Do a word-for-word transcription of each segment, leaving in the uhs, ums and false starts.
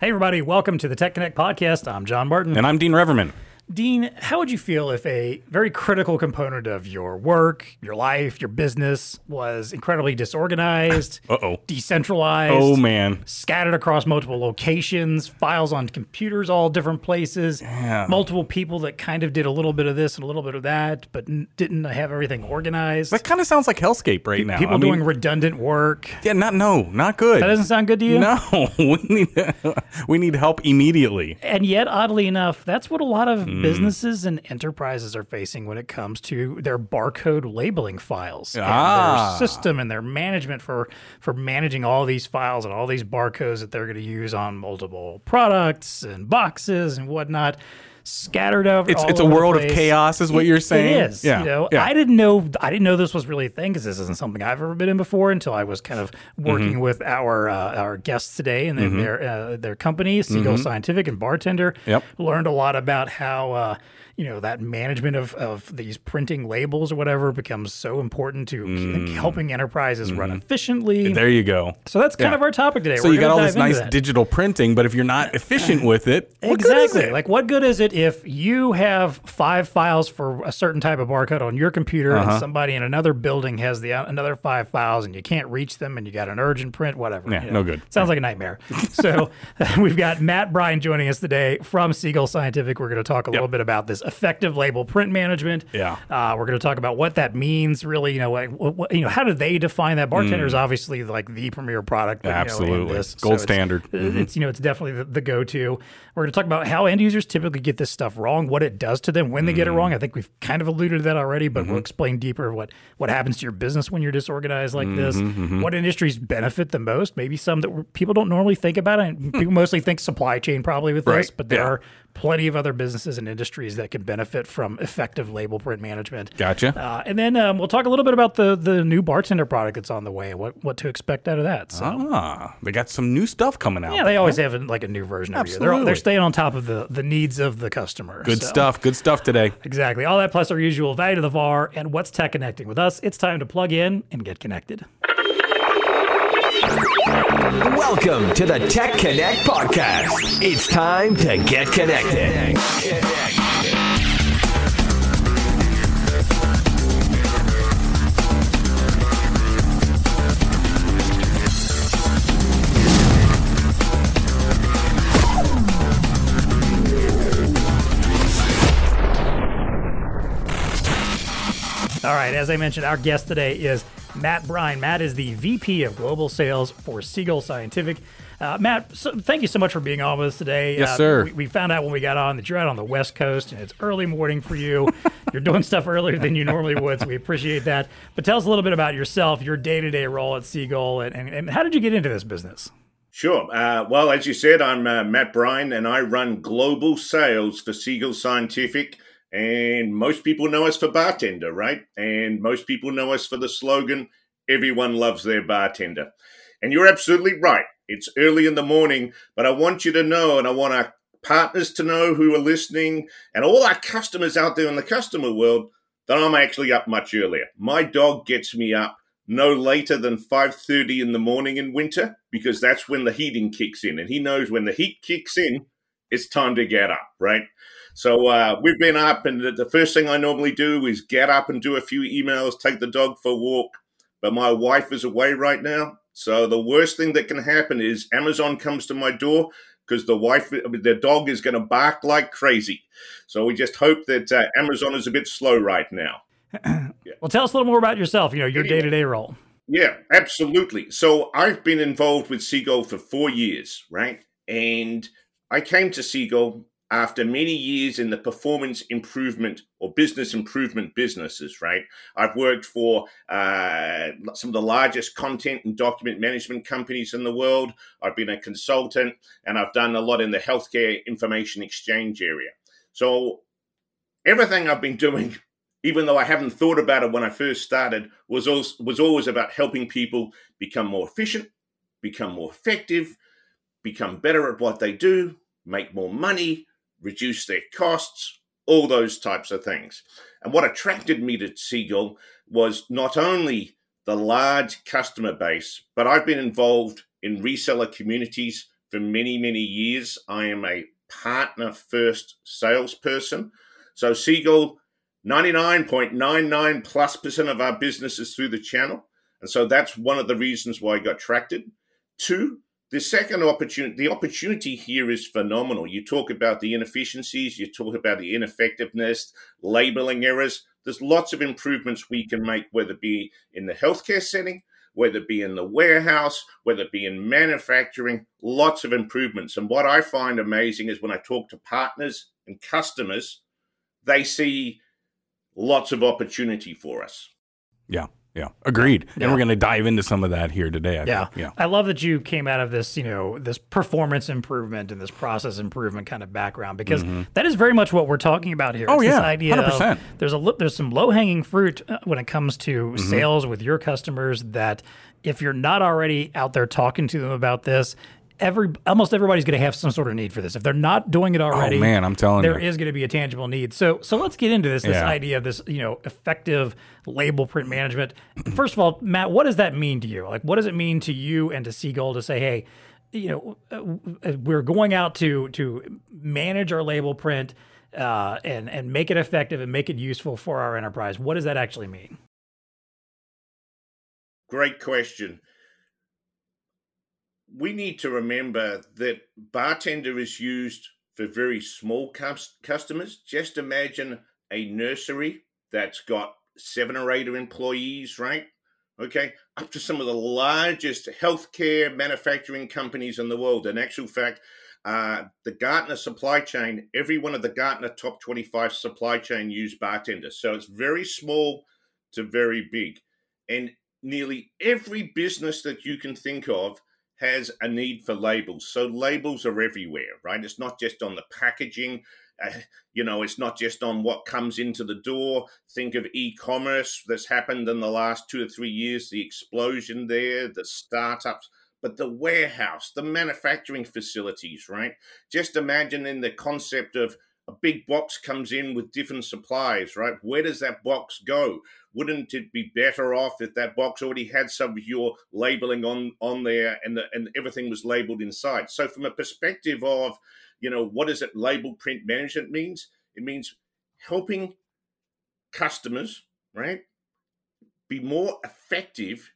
Hey, everybody. Welcome to the Tech Connect podcast. I'm John Barton. And I'm Dean Reverman. Dean, how would you feel if a very critical component of your work, your life, your business was incredibly disorganized, uh-oh, decentralized, oh man, scattered across multiple locations, files on computers all different places, yeah, multiple people that kind of did a little bit of this and a little bit of that, but n- didn't have everything organized? That kind of sounds like Hellscape right Pe- now. People I doing mean, redundant work. Yeah, not no, not good. That doesn't sound good to you? No, we need we need help immediately. And yet, oddly enough, that's what a lot of mm. businesses and enterprises are facing when it comes to their barcode labeling files and ah. their system and their management for, for managing all these files and all these barcodes that they're going to use on multiple products and boxes and whatnot, scattered over. It's, all it's over a world of chaos, is what it, you're saying. It is. Yeah. You know, yeah. I didn't know. I didn't know this was really a thing because this isn't something I've ever been in before until I was kind of working mm-hmm. with our uh, our guests today and mm-hmm. their uh, their company, Seagull mm-hmm. Scientific and Bartender. Yep. Learned a lot about how uh, you know that management of of these printing labels or whatever becomes so important to mm. helping enterprises mm. run efficiently. There you go. So that's kind yeah. of our topic today. So We're you got all this nice that. digital printing, but if you're not efficient with it, what exactly. good is it? Like, what good is it if you have five files for a certain type of barcode on your computer uh-huh. and somebody in another building has the another five files and you can't reach them and you got an urgent print, whatever. Yeah, you know? No good. Sounds yeah. like a nightmare. So we've got Matt Bryan joining us today from Seagull Scientific. We're going to talk a yep. little bit about this effective label print management. Yeah. Uh, we're going to talk about what that means, really. You know, like, what, you know, how do they define that? Bartender is mm. obviously like the premier product. But, Absolutely. You know, in this. Gold so standard. It's, mm-hmm. it's, you know, it's definitely the, the go-to. We're going to talk about how end users typically get this stuff wrong, what it does to them when they mm. get it wrong. I think we've kind of alluded to that already, but mm-hmm. we'll explain deeper what, what happens to your business when you're disorganized like mm-hmm, this, mm-hmm. what industries benefit the most, maybe some that people don't normally think about. And people mostly think supply chain probably with right. this, but there yeah. are plenty of other businesses and industries that can benefit from effective label print management. Gotcha. Uh, and then um, we'll talk a little bit about the the new Bartender product that's on the way, what what to expect out of that. So. Ah, they got some new stuff coming out. Yeah, they always have like a new version every year. They're, they're staying on top of the, the needs of the customer. Good so. stuff. Good stuff today. Exactly. All that plus our usual value to the V A R and what's tech connecting with us. It's time to plug in and get connected. Welcome to the Tech Connect podcast. It's time to get connected. All right, as I mentioned, our guest today is Matt Bryan. Matt is the V P of Global Sales for Seagull Scientific. Uh, Matt, so, thank you so much for being on with us today. Yes, uh, sir. We, we found out when we got on that you're out on the West Coast, and it's early morning for you. You're doing stuff earlier than you normally would, so we appreciate that. But tell us a little bit about yourself, your day-to-day role at Seagull, and, and, and how did you get into this business? Sure. Uh, well, as you said, I'm uh, Matt Bryan, and I run Global Sales for Seagull Scientific. And most people know us for Bartender, right? And most people know us for the slogan, everyone loves their bartender. And you're absolutely right. It's early in the morning, but I want you to know, and I want our partners to know who are listening, and all our customers out there in the customer world, that I'm actually up much earlier. My dog gets me up no later than five thirty in the morning in winter, because that's when the heating kicks in. And he knows when the heat kicks in, it's time to get up, right? So uh, we've been up, and the first thing I normally do is get up and do a few emails, take the dog for a walk. But my wife is away right now. So the worst thing that can happen is Amazon comes to my door because the wife, the dog is going to bark like crazy. So we just hope that uh, Amazon is a bit slow right now. Yeah. Well, tell us a little more about yourself, you know, your day-to-day role. Yeah, absolutely. So I've been involved with Seagull for four years, right? And I came to Seagull after many years in the performance improvement or business improvement businesses, right? I've worked for uh, some of the largest content and document management companies in the world. I've been a consultant, and I've done a lot in the healthcare information exchange area. So everything I've been doing, even though I haven't thought about it when I first started, was always, was always about helping people become more efficient, become more effective, become better at what they do, make more money, reduce their costs, all those types of things. And what attracted me to Seagull was not only the large customer base, but I've been involved in reseller communities for many, many years. I am a partner-first salesperson. So Seagull, ninety-nine point nine nine plus percent of our business is through the channel. And so that's one of the reasons why I got attracted. Two, the second opportunity, the opportunity here is phenomenal. You talk about the inefficiencies, you talk about the ineffectiveness, labeling errors. There's lots of improvements we can make, whether it be in the healthcare setting, whether it be in the warehouse, whether it be in manufacturing, lots of improvements. And what I find amazing is when I talk to partners and customers, they see lots of opportunity for us. Yeah. Yeah, agreed. Yeah. And we're going to dive into some of that here today. I yeah. Think. yeah. I love that you came out of this, you know, this performance improvement and this process improvement kind of background, because mm-hmm. that is very much what we're talking about here. Oh, it's yeah. This idea one hundred percent. Of there's, a, there's some low-hanging fruit when it comes to mm-hmm. sales with your customers that if you're not already out there talking to them about this, Every almost everybody's going to have some sort of need for this. If they're not doing it already, oh man, I'm telling you, there is going to be a tangible need. So, so let's get into this this yeah. idea of this, you know, effective label print management. First of all, Matt, what does that mean to you? Like, what does it mean to you and to Seagull to say, hey, you know, we're going out to to manage our label print uh, and and make it effective and make it useful for our enterprise? What does that actually mean? Great question. We need to remember that Bartender is used for very small customers. Just imagine a nursery that's got seven or eight employees, right? Okay, up to some of the largest healthcare manufacturing companies in the world. In actual fact, uh, the Gartner supply chain, every one of the Gartner top twenty-five supply chain use Bartender. So it's very small to very big. And nearly every business that you can think of has a need for labels. So labels are everywhere, right? It's not just on the packaging. Uh, you know, it's not just on what comes into the door. Think of e-commerce that's happened in the last two or three years, the explosion there, the startups, but the warehouse, the manufacturing facilities, right? Just imagine in the concept of a big box comes in with different supplies, right? Where does that box go? Wouldn't it be better off if that box already had some of your labeling on, on there and, the, and everything was labeled inside? So from a perspective of, you know, what is it label print management means? It means helping customers, right, be more effective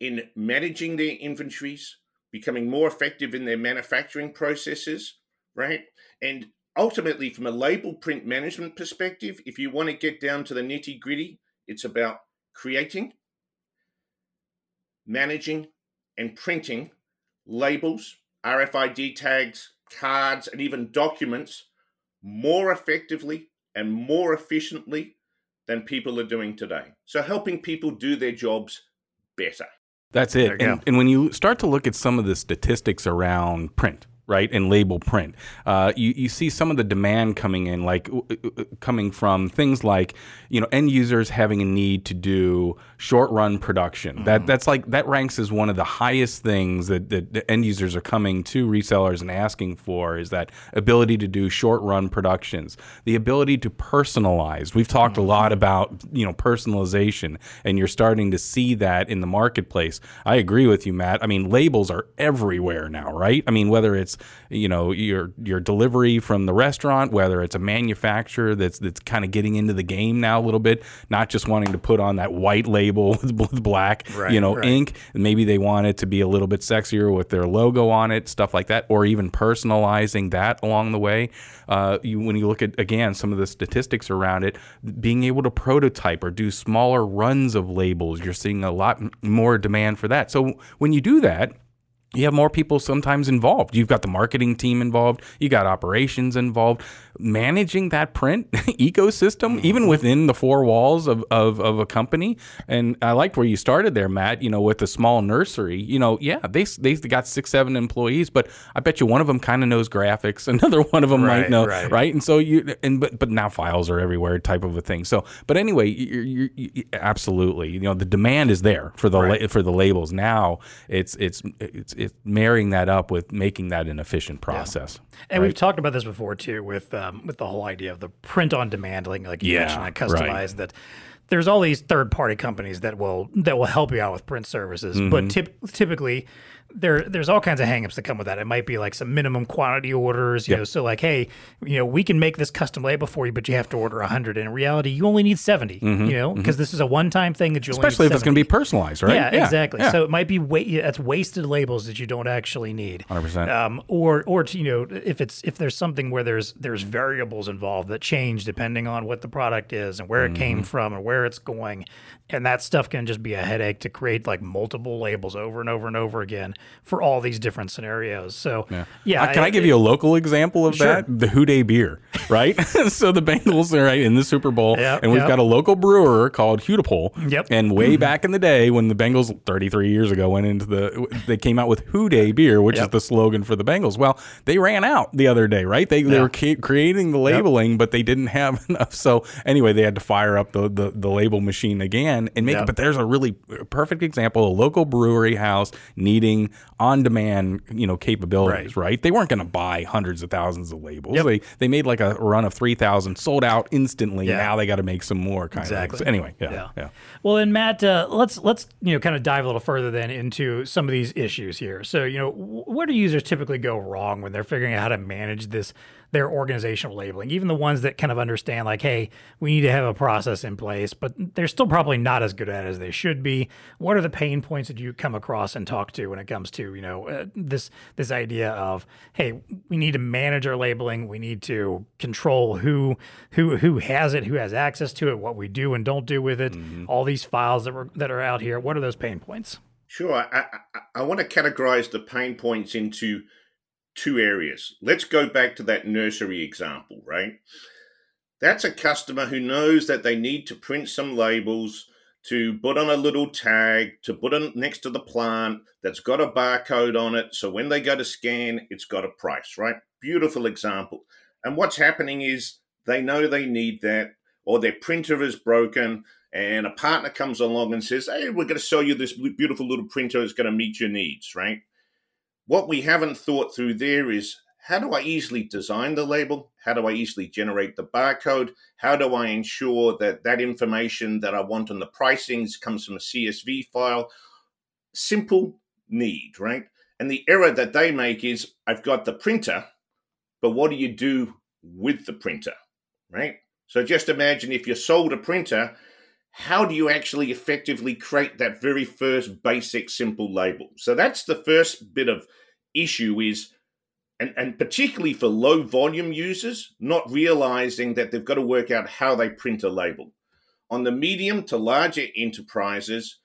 in managing their inventories, becoming more effective in their manufacturing processes, right? And ultimately, from a label print management perspective, if you want to get down to the nitty-gritty, it's about creating, managing, and printing labels, R F I D tags, cards, and even documents more effectively and more efficiently than people are doing today. So helping people do their jobs better. That's it. And, and when you start to look at some of the statistics around print, right, and label print, Uh, you, you see some of the demand coming in, like uh, coming from things like, you know, end users having a need to do short run production. Mm. That that's like that ranks as one of the highest things that, that the end users are coming to resellers and asking for, is that ability to do short run productions, the ability to personalize. We've talked mm. a lot about, you know, personalization, and you're starting to see that in the marketplace. I agree with you, Matt. I mean, labels are everywhere now, right? I mean, whether it's you know your your delivery from the restaurant, whether it's a manufacturer that's that's kind of getting into the game now a little bit, not just wanting to put on that white label with black right, you know right. ink, and maybe they want it to be a little bit sexier with their logo on it, stuff like that, or even personalizing that along the way. Uh, you, when you look at again some of the statistics around it, being able to prototype or do smaller runs of labels, you're seeing a lot more demand for that. So when you do that, you have more people sometimes involved. You've got the marketing team involved. You got operations involved. Managing that print ecosystem, even within the four walls of, of, of a company. And I liked where you started there, Matt, you know, with a small nursery. You know, yeah, they, they got six, seven employees, but I bet you one of them kind of knows graphics. Another one of them right, might know, right. right? And so you, and but, but now files are everywhere type of a thing. So, but anyway, you're, you're, you're, absolutely. You know, the demand is there for the, right. la- for the labels. Now it's, it's, it's, it's marrying that up with making that an efficient process. Yeah. And right? we've talked about this before too, with um, with the whole idea of the print on demand, like, like you yeah, mentioned, I customize right. that. There's all these third party companies that will that will help you out with print services, mm-hmm. but tip, typically There, there's all kinds of hangups that come with that. It might be like some minimum quantity orders, you yep. know, so like, hey, you know, we can make this custom label for you, but you have to order one hundred. And in reality, you only need seventy, mm-hmm, you know, because mm-hmm. this is a one-time thing that you only Especially need if seventy. It's going to be personalized, right? Yeah, yeah exactly. Yeah. So it might be, wa- that's wasted labels that you don't actually need. one hundred percent. Um, or, or to, you know, if it's if there's something where there's there's variables involved that change depending on what the product is and where mm-hmm. it came from and where it's going. And that stuff can just be a headache to create like multiple labels over and over and over again for all these different scenarios. So, yeah. yeah uh, can I, I give it, you a local example of sure. that? The Hudepohl beer, right? So the Bengals are right in the Super Bowl, yep, and we've yep. got a local brewer called Hudepohl. Yep. And way mm-hmm. back in the day when the Bengals, thirty-three years ago, went into the, they came out with Hudepohl beer, which yep. is the slogan for the Bengals. Well, they ran out the other day, right? They yeah. they were ca- creating the labeling, yep. but they didn't have enough. So anyway, they had to fire up the, the, the label machine again and make yep. it. But there's a really perfect example, a local brewery house needing on-demand, you know, capabilities, right? right? They weren't going to buy hundreds of thousands of labels. Yep. They they made like a run of three thousand, sold out instantly. Yeah. Now they got to make some more kind exactly. of so anyway. Yeah, yeah. yeah. Well, and Matt, uh, let's let's you know kind of dive a little further then into some of these issues here. So, you know, where do users typically go wrong when they're figuring out how to manage this? Their organizational labeling, even the ones that kind of understand like, hey, we need to have a process in place, but they're still probably not as good at it as they should be. What are the pain points that you come across and talk to when it comes to, you know, uh, this this idea of, hey, we need to manage our labeling. We need to control who who who has it, who has access to it, what we do and don't do with it, mm-hmm. all these files that, were, that are out here. What are those pain points? Sure. I, I, I want to categorize the pain points into two areas. Let's go back to that nursery example, right? That's a customer who knows that they need to print some labels, to put on a little tag, to put on next to the plant that's got a barcode on it. So when they go to scan, it's got a price, right? Beautiful example. And what's happening is they know they need that, or their printer is broken and a partner comes along and says, hey, we're going to sell you this beautiful little printer. It's going to meet your needs, right? What we haven't thought through there is, how do I easily design the label? How do I easily generate the barcode? How do I ensure that that information that I want on the pricings comes from a C S V file? Simple need, right? And the error that they make is, I've got the printer, but what do you do with the printer, right? So just imagine if you sold a printer, how do you actually effectively create that very first basic simple label? So that's the first bit of issue is, and, and particularly for low volume users, not realizing that they've got to work out how they print a label. On the medium to larger enterprises,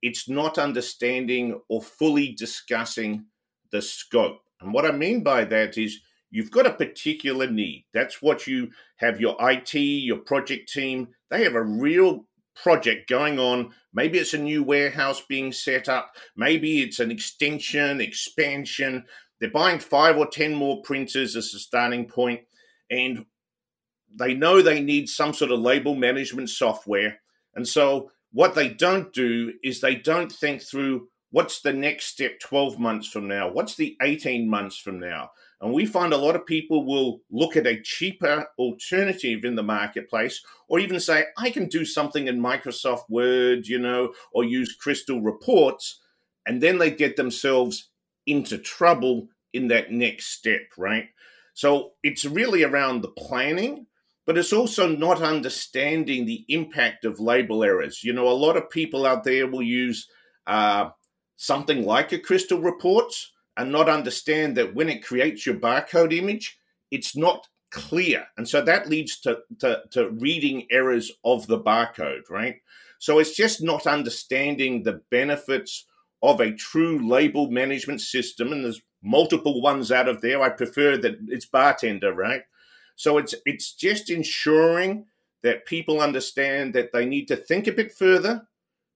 it's not understanding or fully discussing the scope. And what I mean by that is, you've got a particular need. That's what you have your I T, your project team. They have a real project going on. Maybe it's a new warehouse being set up. Maybe it's an extension, expansion. They're buying five or ten more printers as a starting point, and they know they need some sort of label management software. And so what they don't do is they don't think through, what's the next step twelve months from now? What's the eighteen months from now? And we find a lot of people will look at a cheaper alternative in the marketplace, or even say, I can do something in Microsoft Word, you know, or use Crystal Reports. And then they get themselves into trouble in that next step, right? So it's really around the planning, but it's also not understanding the impact of label errors. You know, a lot of people out there will use uh, something like a Crystal Reports, and not understand that when it creates your barcode image, it's not clear. And so that leads to, to, to reading errors of the barcode, right? So it's just not understanding the benefits of a true label management system. And there's multiple ones out of there. I prefer that it's Bartender, right? So it's it's just ensuring that people understand that they need to think a bit further,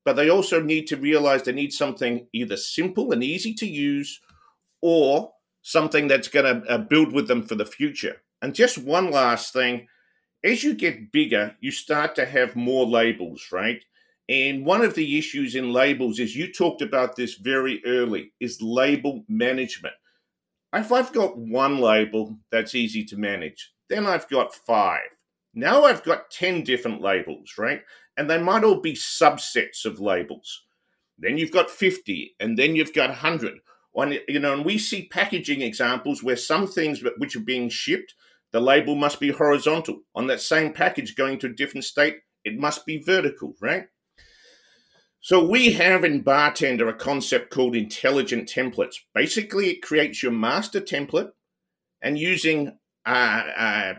but they also need to realize they need something either simple and easy to use, or something that's going to build with them for the future. And just one last thing, as you get bigger, you start to have more labels, right? And one of the issues in labels is, you talked about this very early, is label management. If I've got one label, that's easy to manage. Then I've got five. Now I've got ten different labels, right? And they might all be subsets of labels. Then you've got fifty, and then you've got one hundred. on, you know, and we see packaging examples where some things which are being shipped, the label must be horizontal. On that same package going to a different state, it must be vertical, right? So we have in Bartender a concept called intelligent templates. Basically, it creates your master template, and using uh, uh,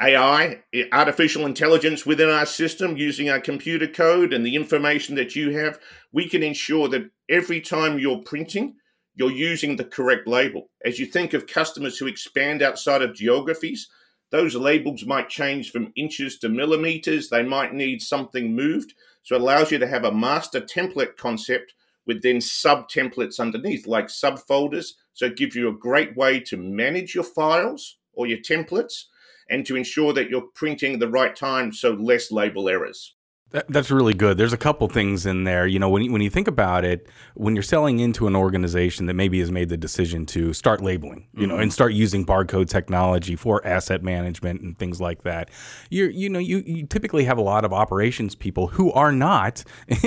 A I, artificial intelligence within our system, using our computer code and the information that you have, we can ensure that every time you're printing, you're using the correct label. As you think of customers who expand outside of geographies, those labels might change from inches to millimeters. They might need something moved. So it allows you to have a master template concept with then sub-templates underneath, like subfolders. So it gives you a great way to manage your files or your templates and to ensure that you're printing the right time, so less label errors. That, that's really good. There's a couple things in there. You know, when you, when you think about it, when you're selling into an organization that maybe has made the decision to start labeling, you mm-hmm. know, and start using barcode technology for asset management and things like that, you you know, you, you typically have a lot of operations people who are not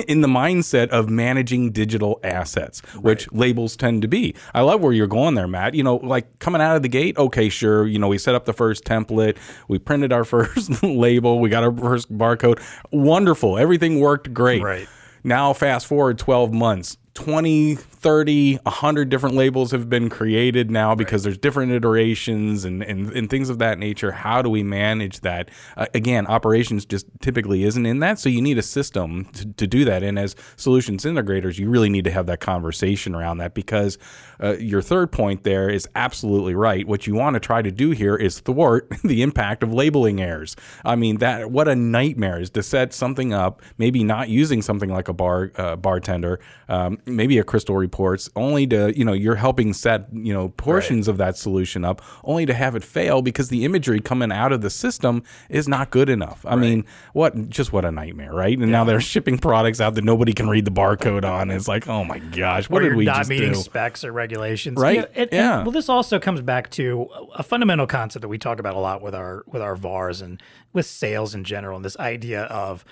in the mindset of managing digital assets, right, which labels tend to be. I love where you're going there, Matt. You know, like coming out of the gate, okay, sure, you know, we set up the first template, we printed our first label, we got our first barcode. Wonderful. Everything worked great. Right. Now, fast forward twelve months, twenty, thirty, one hundred different labels have been created now because right. there's different iterations and, and, and things of that nature. How do we manage that? Uh, again, operations just typically isn't in that. So you need a system to, to do that. And as solutions integrators, you really need to have that conversation around that, because uh, your third point there is absolutely right. What you want to try to do here is thwart the impact of labeling errors. I mean, that what a nightmare is to set something up, maybe not using something like a bar uh, bartender, um, maybe a Crystal Reports, only to, you know, you're helping set, you know, portions right. of that solution up, only to have it fail because the imagery coming out of the system is not good enough. I right. mean, what, just what a nightmare, right? And yeah. now they're shipping products out that nobody can read the barcode on. It's like, oh my gosh, what or did we just do? Not meeting specs or regulations. Right, you know, it, yeah. And, well, this also comes back to a fundamental concept that we talk about a lot with our, with our V A Rs and with sales in general, and this idea of,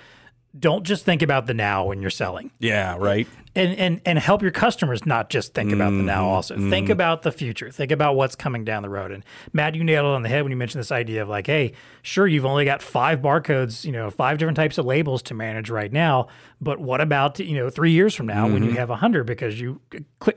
don't just think about the now when you're selling. Yeah, right. And and and help your customers not just think mm, about the now also. Mm. Think about the future. Think about what's coming down the road. And Matt, you nailed it on the head when you mentioned this idea of like, hey, sure, you've only got five barcodes, you know, five different types of labels to manage right now. But what about, you know, three years from now mm-hmm. when you have one hundred? Because you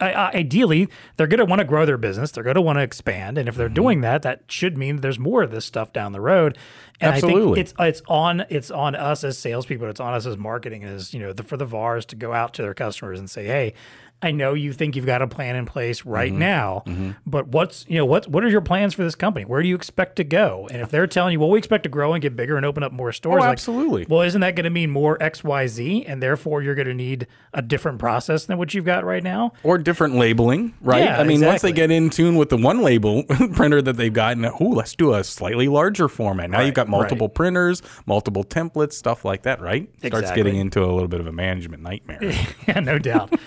ideally, they're going to want to grow their business. They're going to want to expand. And if they're mm-hmm. doing that, that should mean there's more of this stuff down the road. And absolutely. I think it's, it's, on, it's on us as salespeople. It's on us as marketing, is, you know, the, for the V A Rs to go out to their customers and say, hey, I know you think you've got a plan in place right mm-hmm. now, mm-hmm. but what's, you know, what, what are your plans for this company? Where do you expect to go? And if they're telling you, well, we expect to grow and get bigger and open up more stores. Oh, absolutely. Like, well, isn't that going to mean more X, Y, Z? And therefore you're going to need a different process than what you've got right now. Or different labeling, right? Yeah, I mean, exactly. Once they get in tune with the one label printer that they've gotten, oh, let's do a slightly larger format. Now right, you've got multiple right. printers, multiple templates, stuff like that, right? Exactly. Starts getting into a little bit of a management nightmare. Yeah, no doubt.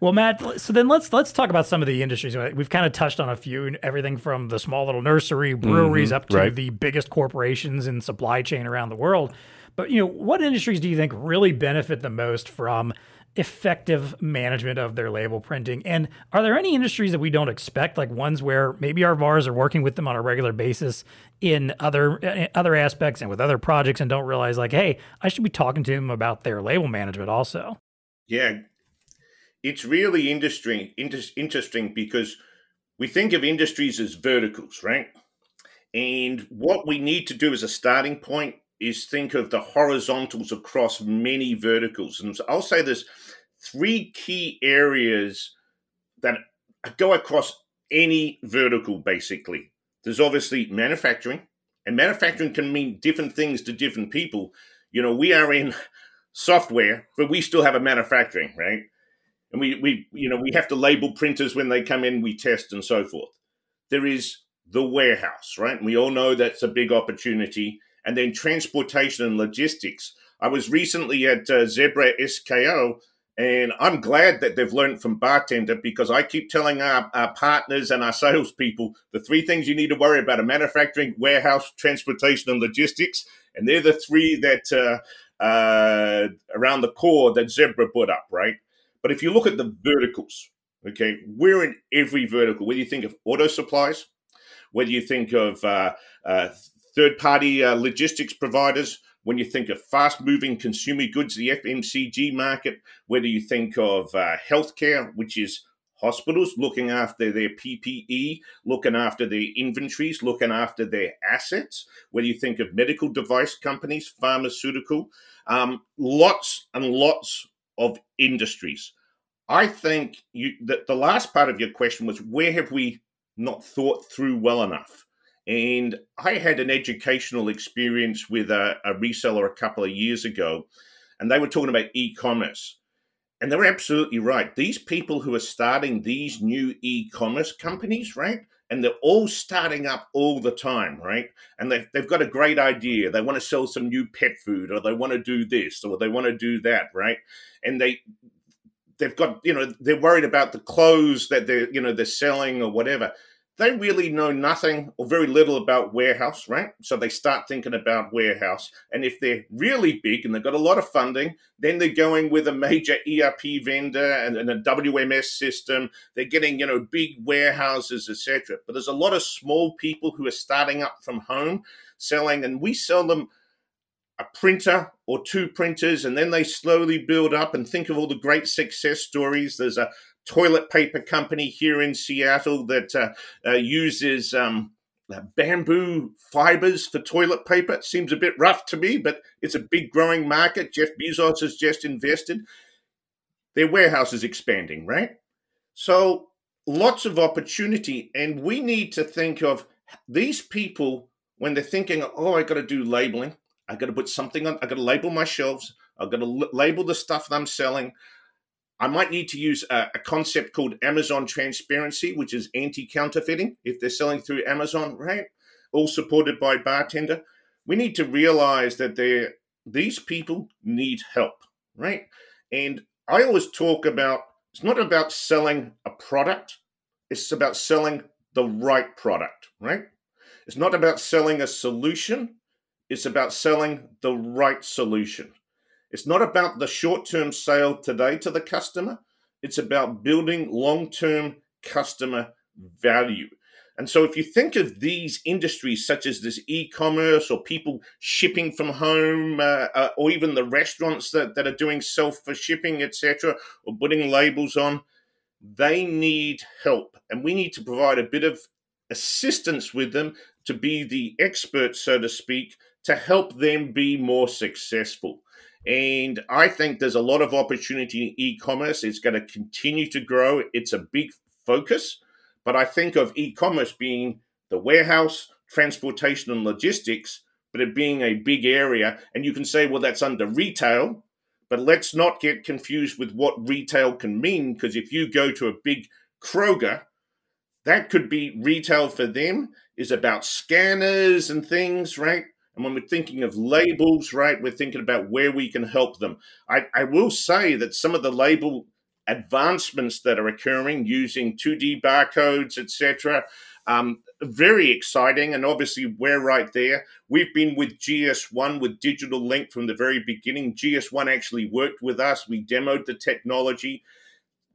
Well, Matt, so then let's let's talk about some of the industries. We've kind of touched on a few, everything from the small little nursery, breweries, mm-hmm, up to right. the biggest corporations in supply chain around the world. But, you know, what industries do you think really benefit the most from effective management of their label printing? And are there any industries that we don't expect, like ones where maybe our V A Rs are working with them on a regular basis in other in other aspects and with other projects, and don't realize like, hey, I should be talking to them about their label management also? Yeah. It's really interesting, interesting because we think of industries as verticals, right? And what we need to do as a starting point is think of the horizontals across many verticals. And I'll say there's three key areas that go across any vertical, basically. There's obviously manufacturing, and manufacturing can mean different things to different people. You know, we are in software, but we still have a manufacturing, right? And we, we, you know, we have to label printers when they come in, we test and so forth. There is the warehouse, right? And we all know that's a big opportunity. And then transportation and logistics. I was recently at uh, Zebra S K O, and I'm glad that they've learned from Bartender, because I keep telling our, our partners and our salespeople the three things you need to worry about are manufacturing, warehouse, transportation, and logistics. And they're the three that uh, uh, around the core that Zebra put up, right? But if you look at the verticals, Okay, we're in every vertical. Whether you think of auto supplies, whether you think of uh, uh, third-party uh, logistics providers, when you think of fast-moving consumer goods, the F M C G market, whether you think of uh, healthcare, which is hospitals looking after their P P E, looking after their inventories, looking after their assets, whether you think of medical device companies, pharmaceutical, um, lots and lots of industries. I think you, that the last part of your question was, where have we not thought through well enough? And I had an educational experience with a, a reseller a couple of years ago, and they were talking about e-commerce. And they were absolutely right. These people who are starting these new e-commerce companies, right? And they're all starting up all the time, right? And they've, they've got a great idea. They want to sell some new pet food, or they want to do this, or they want to do that, right? And they... They've got, you know, they're worried about the clothes that they're, you know, they're selling or whatever. They really know nothing or very little about warehouse, right? So they start thinking about warehouse. And if they're really big and they've got a lot of funding, then they're going with a major E R P vendor and, and a W M S system. They're getting, you know, big warehouses, et cetera. But there's a lot of small people who are starting up from home selling, and we sell them a printer or two printers, and then they slowly build up and think of all the great success stories. There's a toilet paper company here in Seattle that uh, uh, uses um, bamboo fibers for toilet paper. It seems a bit rough to me, but it's a big growing market. Jeff Bezos has just invested. Their warehouse is expanding, right? So lots of opportunity, and we need to think of these people when they're thinking, oh, I got to do labeling. I got to put something on, I got to label my shelves. I've got to label the stuff that I'm selling. I might need to use a, a concept called Amazon transparency, which is anti-counterfeiting if they're selling through Amazon, right? All supported by Bartender. We need to realize that they're, these people need help, right? And I always talk about, it's not about selling a product. It's about selling the right product, right? It's not about selling a solution. It's about selling the right solution. It's not about the short-term sale today to the customer. It's about building long-term customer value. And so if you think of these industries, such as this e-commerce or people shipping from home, uh, uh, or even the restaurants that, that are doing self for shipping, et cetera, or putting labels on, they need help. And we need to provide a bit of assistance with them to be the expert, so to speak, to help them be more successful. And I think there's a lot of opportunity in e-commerce. It's going to continue to grow. It's a big focus, but I think of e-commerce being the warehouse, transportation and logistics, but it being a big area. And you can say, well, that's under retail, but let's not get confused with what retail can mean, because if you go to a big Kroger, that could be retail for them is about scanners and things, right? And when we're thinking of labels, right, we're thinking about where we can help them. I, I will say that some of the label advancements that are occurring using two D barcodes, et cetera, um, very exciting. And obviously, we're right there. We've been with G S one, with Digital Link from the very beginning. G S one actually worked with us. We demoed the technology.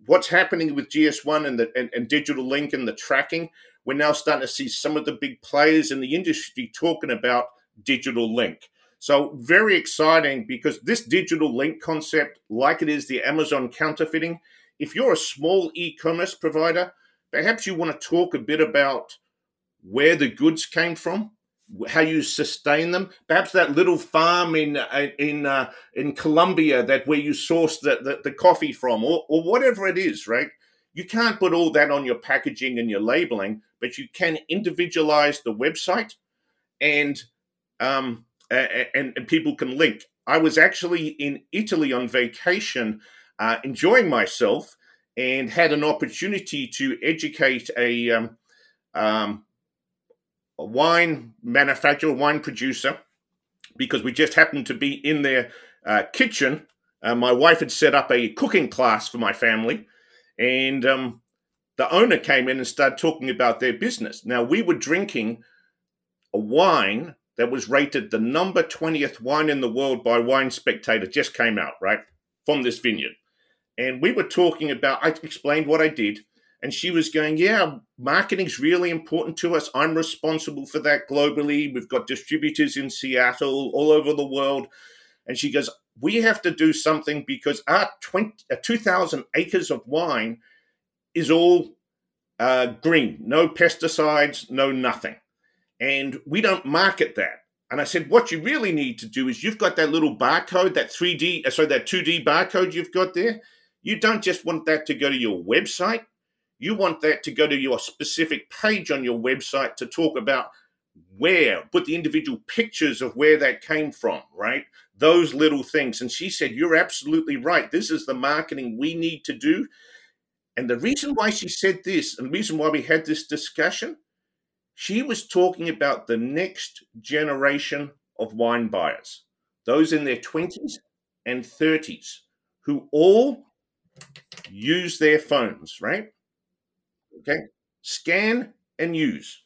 What's happening with G S one and, the, and, and Digital Link and the tracking, we're now starting to see some of the big players in the industry talking about Digital Link. So very exciting, because this Digital Link concept, like it is the Amazon counterfeiting, if you're a small e-commerce provider, perhaps you want to talk a bit about where the goods came from, how you sustain them. Perhaps that little farm in in uh, in Colombia that where you source the, the, the coffee from, or, or whatever it is, right? You can't put all that on your packaging and your labeling, but you can individualize the website, and um and, and people can link. I was actually in Italy on vacation, uh, enjoying myself, and had an opportunity to educate a um, um a wine manufacturer, wine producer, because we just happened to be in their uh, kitchen. Uh, my wife had set up a cooking class for my family, and um, the owner came in and started talking about their business. Now, we were drinking a wine that was rated the number twentieth wine in the world by Wine Spectator, just came out, right, from this vineyard. And we were talking about, I explained what I did, and she was going, yeah, marketing's really important to us. I'm responsible for that globally. We've got distributors in Seattle, all over the world. And she goes, we have to do something because our twenty, uh, two thousand acres of wine is all uh, green, no pesticides, no nothing. And we don't market that. And I said, what you really need to do is you've got that little barcode, that three D, sorry, that two D barcode you've got there. You don't just want that to go to your website. You want that to go to your specific page on your website to talk about where, put the individual pictures of where that came from, right? Those little things. And she said, you're absolutely right. This is the marketing we need to do. And the reason why she said this, and the reason why we had this discussion, she was talking about the next generation of wine buyers, those in their twenties and thirties who all use their phones, right? Okay, scan and use.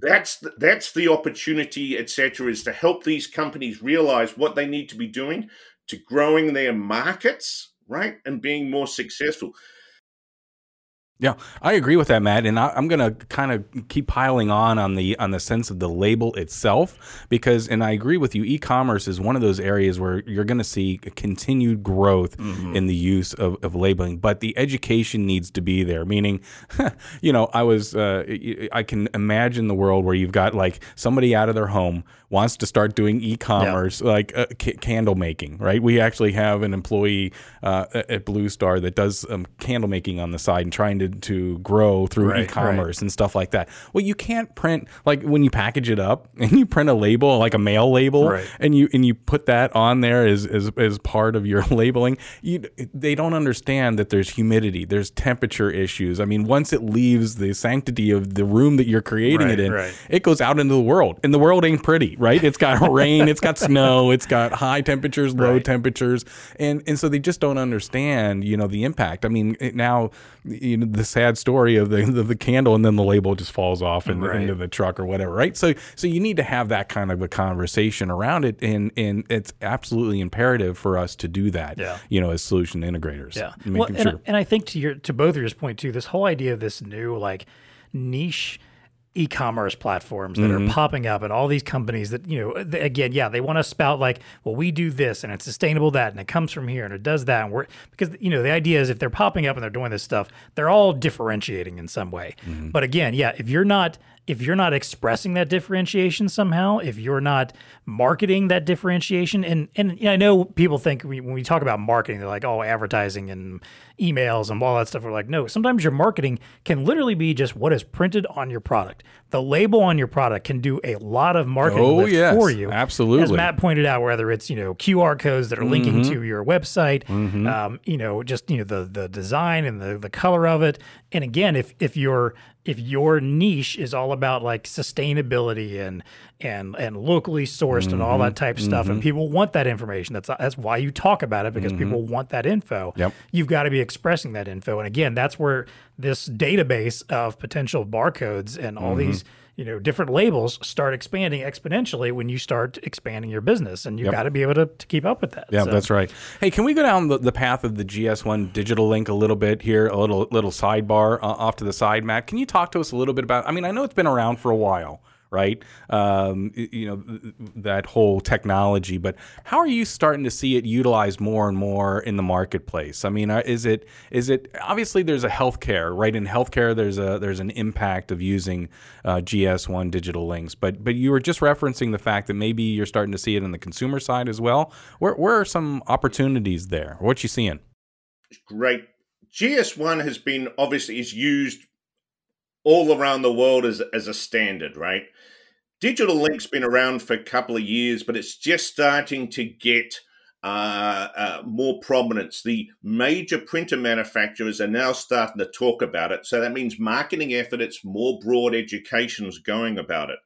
That's the, that's the opportunity, et cetera, is to help these companies realize what they need to be doing to growing their markets, right, and being more successful. Yeah, I agree with that, Matt. And I, I'm going to kind of keep piling on on the on the sense of the label itself, because, and I agree with you, e-commerce is one of those areas where you're going to see continued growth mm-hmm. in the use of, of labeling. But the education needs to be there, meaning, you know, I was uh, I can imagine the world where you've got like somebody out of their home wants to start doing e-commerce, yeah. like uh, c- candle making. Right. We actually have an employee uh, at Blue Star that does um, candle making on the side and trying to to grow through right, e-commerce right. and stuff like that. Well, you can't print, like when you package it up and you print a label, like a mail label, right. and you and you put that on there as as, as part of your labeling, you, they don't understand that there's humidity, there's temperature issues. I mean, once it leaves the sanctity of the room that you're creating right, it in, right. it goes out into the world. And the world ain't pretty, right? It's got rain, it's got snow, it's got high temperatures, low right. temperatures. And, and so they just don't understand, you know, the impact. I mean, it now, you know, the sad story of the, the the candle and then the label just falls off and right. into the truck or whatever, right? So so you need to have that kind of a conversation around it, and and it's absolutely imperative for us to do that, yeah. you know, as solution integrators. Yeah, making well, and, sure. I, and I think to your to both of your point too, this whole idea of this new like niche e-commerce platforms that mm-hmm. are popping up, and all these companies that, you know, they, again, yeah, they want to spout like, well, we do this and it's sustainable that, and it comes from here and it does that. And we're, because, you know, the idea is if they're popping up and they're doing this stuff, they're all differentiating in some way. Mm-hmm. But again, yeah, if you're not, if you're not expressing that differentiation somehow, if you're not marketing that differentiation, and and I know people think we, when we talk about marketing, they're like, oh, advertising and emails and all that stuff. We're like, no, sometimes your marketing can literally be just what is printed on your product. The label on your product can do a lot of marketing oh, yes, for you. Absolutely. As Matt pointed out, whether it's, you know, Q R codes that are mm-hmm. linking to your website, mm-hmm. um, you know, just, you know, the the design and the the color of it. And again, if if you're if your niche is all about like sustainability and and and locally sourced mm-hmm. and all that type of stuff, mm-hmm. and people want that information, that's that's why you talk about it, because mm-hmm. people want that info. Yep. You've got to be expressing that info, and again, that's where this database of potential barcodes and all mm-hmm. these, you know, different labels start expanding exponentially when you start expanding your business, and you've yep. got to be able to, to keep up with that. Yeah, so. That's right. Hey, can we go down the, the path of the G S one Digital Link a little bit here, a little little sidebar uh, off to the side, Matt? Can you talk to us a little bit about, I mean, I know it's been around for a while, right? Um, you know, that whole technology, but how are you starting to see it utilized more and more in the marketplace? I mean, is it, is it, obviously there's a healthcare, right? In healthcare, there's a, there's an impact of using uh, G S one digital links, but, but you were just referencing the fact that maybe you're starting to see it on the consumer side as well. Where, where are some opportunities there? What you seeing? Great. G S one has been, obviously is used all around the world as, as a standard, right? Digital Link's been around for a couple of years, but it's just starting to get uh, uh, more prominence. The major printer manufacturers are now starting to talk about it. So that means marketing effort, it's more broad education's going about it.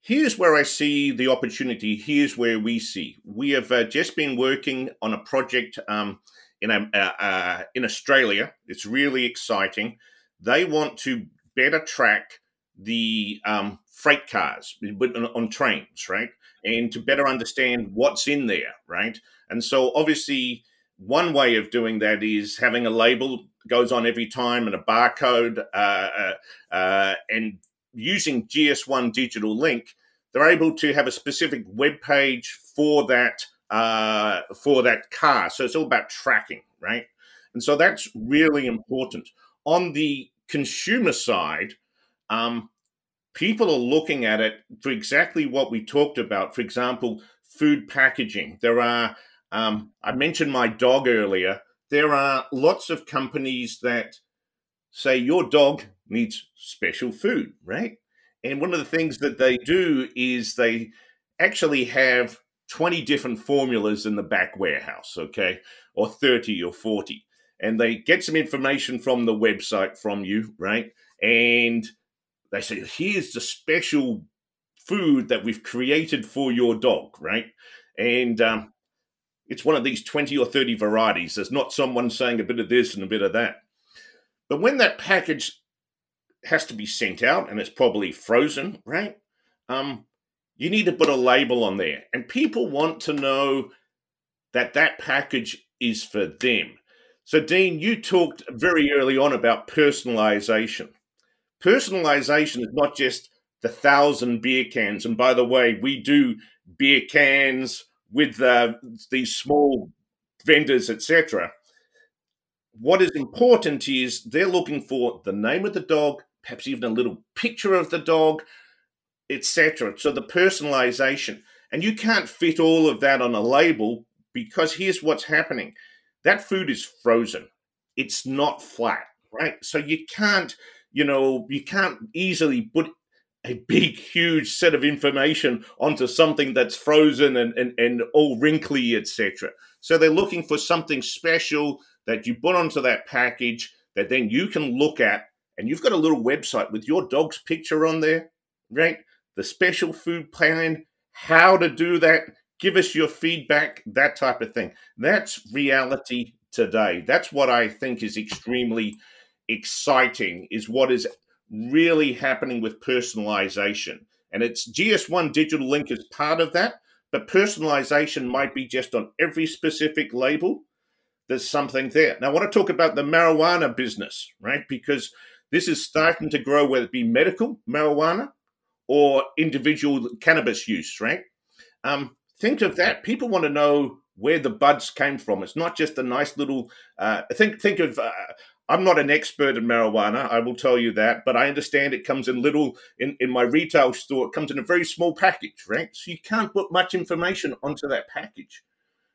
Here's where I see the opportunity. Here's where we see. We have uh, just been working on a project um, in, a, uh, uh, in Australia. It's really exciting. They want to better track the um, freight cars on trains, right? And to better understand what's in there, right? And so obviously One way of doing that is having a label goes on every time and a barcode uh, uh, and using G S one Digital Link, they're able to have a specific web page for that uh, for that car. So it's all about tracking, right? And so that's really important. On the consumer side, um, people are looking at it for exactly what we talked about. For example, food packaging. There are, um, I mentioned my dog earlier. There are lots of companies that say your dog needs special food, right? And one of the things that they do is they actually have twenty different formulas in the back warehouse, okay, or thirty or forty. And they get some information from the website from you, right? And they say, here's the special food that we've created for your dog, right? And um, it's one of these twenty or thirty varieties. There's not someone saying a bit of this and a bit of that. But when that package has to be sent out and it's probably frozen, right? Um, you need to put a label on there. And people want to know that that package is for them. So, Dean, you talked very early on about personalization. Personalization is not just the thousand beer cans. And by the way, we do beer cans with uh, these small vendors, et cetera. What is important is they're looking for the name of the dog, perhaps even a little picture of the dog, et cetera. So the personalization. And you can't fit all of that on a label because here's what's happening. That food is frozen. It's not flat, right? So you can't, you know, you can't easily put a big, huge set of information onto something that's frozen and, and, and all wrinkly, et cetera. So they're looking for something special that you put onto that package that then you can look at, and you've got a little website with your dog's picture on there, right? The special food plan, how to do that, give us your feedback, that type of thing. That's reality today. That's what I think is extremely exciting, is what is really happening with personalization. And it's G S one Digital Link is part of that, but personalization might be just on every specific label. There's something there. Now, I want to talk about the marijuana business, right? Because this is starting to grow, whether it be medical marijuana or individual cannabis use, right? Um, think of that. People want to know where the buds came from. It's not just a nice little, uh, think, think of, uh, I'm not an expert in marijuana, I will tell you that, but I understand it comes in little, in, in my retail store, it comes in a very small package, right? So you can't put much information onto that package.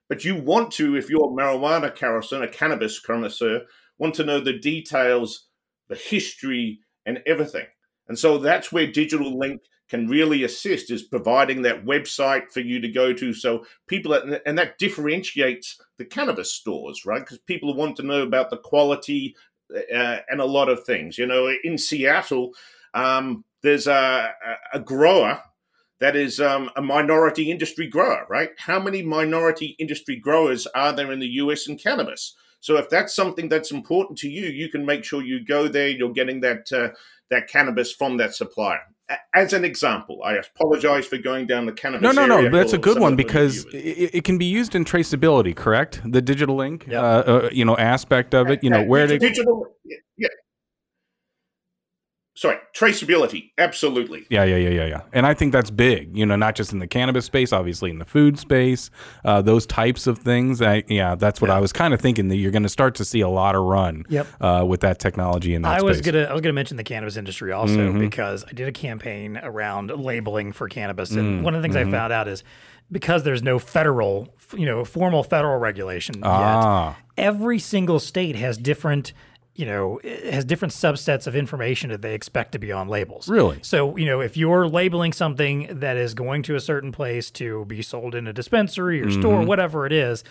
But you want to, if you're a marijuana connoisseur, a cannabis connoisseur, want to know the details, the history, and everything. And so that's where Digital Link can really assist, is providing that website for you to go to. So people, and that differentiates the cannabis stores, right? Because people want to know about the quality uh, and a lot of things. You know, in Seattle, um, there's a, a grower that is um, a minority industry grower, right? How many minority industry growers are there in the U S in cannabis? So if that's something that's important to you, you can make sure you go there, you're getting that uh, that cannabis from that supplier. As an example, I apologize for going down the cannabis No, no, area no, that's a good one because it, it can be used in traceability, correct? The Digital Link, yep. uh, uh, you know, aspect of it, you know, uh, where to... Digital, yeah. Sorry, traceability, absolutely. Yeah, yeah, yeah, yeah, yeah. And I think that's big, you know, not just in the cannabis space, obviously in the food space, uh, those types of things. I, yeah, that's what yeah. I was kind of thinking, that you're going to start to see a lot of run yep. uh, with that technology in that I space. Was gonna, I was going to mention the cannabis industry also mm-hmm. because I did a campaign around labeling for cannabis. And mm-hmm. one of the things mm-hmm. I found out is because there's no federal, you know, formal federal regulation ah. yet, every single state has different you know, it has different subsets of information that they expect to be on labels. Really? So, you know, if you're labeling something that is going to a certain place to be sold in a dispensary or mm-hmm. store, whatever it is,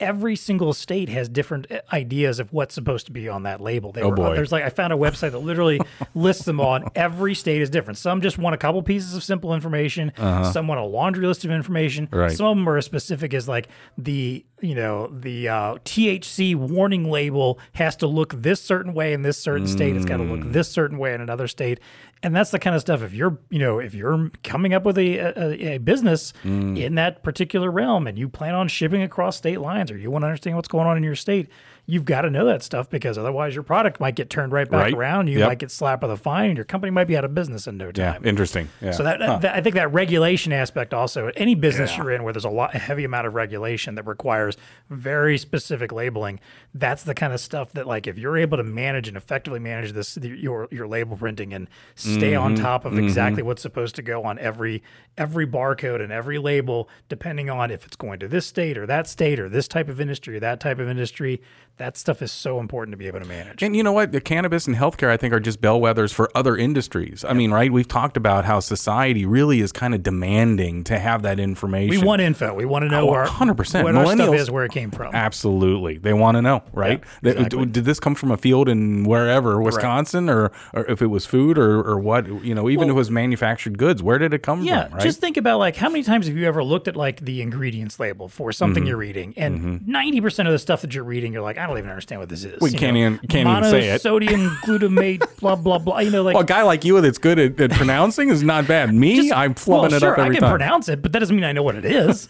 every single state has different ideas of what's supposed to be on that label. They oh, were, boy. There's like, I found a website that literally lists them all, and every state is different. Some just want a couple pieces of simple information. Uh-huh. Some want a laundry list of information. Right. Some of them are as specific as like the, you know, the uh, T H C warning label has to look this certain way in this certain mm. state. It's got to look this certain way in another state. And that's the kind of stuff, if you're, you know, if you're coming up with a, a, a business mm. in that particular realm and you plan on shipping across state lines, transfer. You want to understand what's going on in your state. You've got to know that stuff, because otherwise your product might get turned right back right. around. You yep. might get slapped with a fine, and your company might be out of business in no time. Yeah, interesting. Yeah. So that, huh. that I think that regulation aspect also, any business yeah. you're in where there's a lot, a heavy amount of regulation that requires very specific labeling, that's the kind of stuff that, like, if you're able to manage and effectively manage this, your your label printing, and stay mm-hmm. on top of mm-hmm. exactly what's supposed to go on every every barcode and every label, depending on if it's going to this state or that state or this type of industry or that type of industry. That stuff is so important to be able to manage. And you know what? The cannabis and healthcare, I think, are just bellwethers for other industries. I mean, right? We've talked about how society really is kind of demanding to have that information. We want info. We want to know where one hundred percent. What our stuff is, where it came from. Absolutely. They want to know, right? Yeah, exactly. Did this come from a field in wherever, Wisconsin, right. or, or if it was food or, or what? You know, even well, if it was manufactured goods, where did it come yeah, from? Yeah, right? Just think about, like, how many times have you ever looked at, like, the ingredients label for something mm-hmm. you're eating? And mm-hmm. ninety percent of the stuff that you're reading, you're like, I don't even understand what this is. We you can't, know, even, can't mono, even say it. Sodium glutamate, blah, blah, blah. You know, like, well, a guy like you that's good at, at pronouncing is not bad. Me, just, I'm flubbing well, it sure, up every time. I can time. pronounce it, but that doesn't mean I know what it is.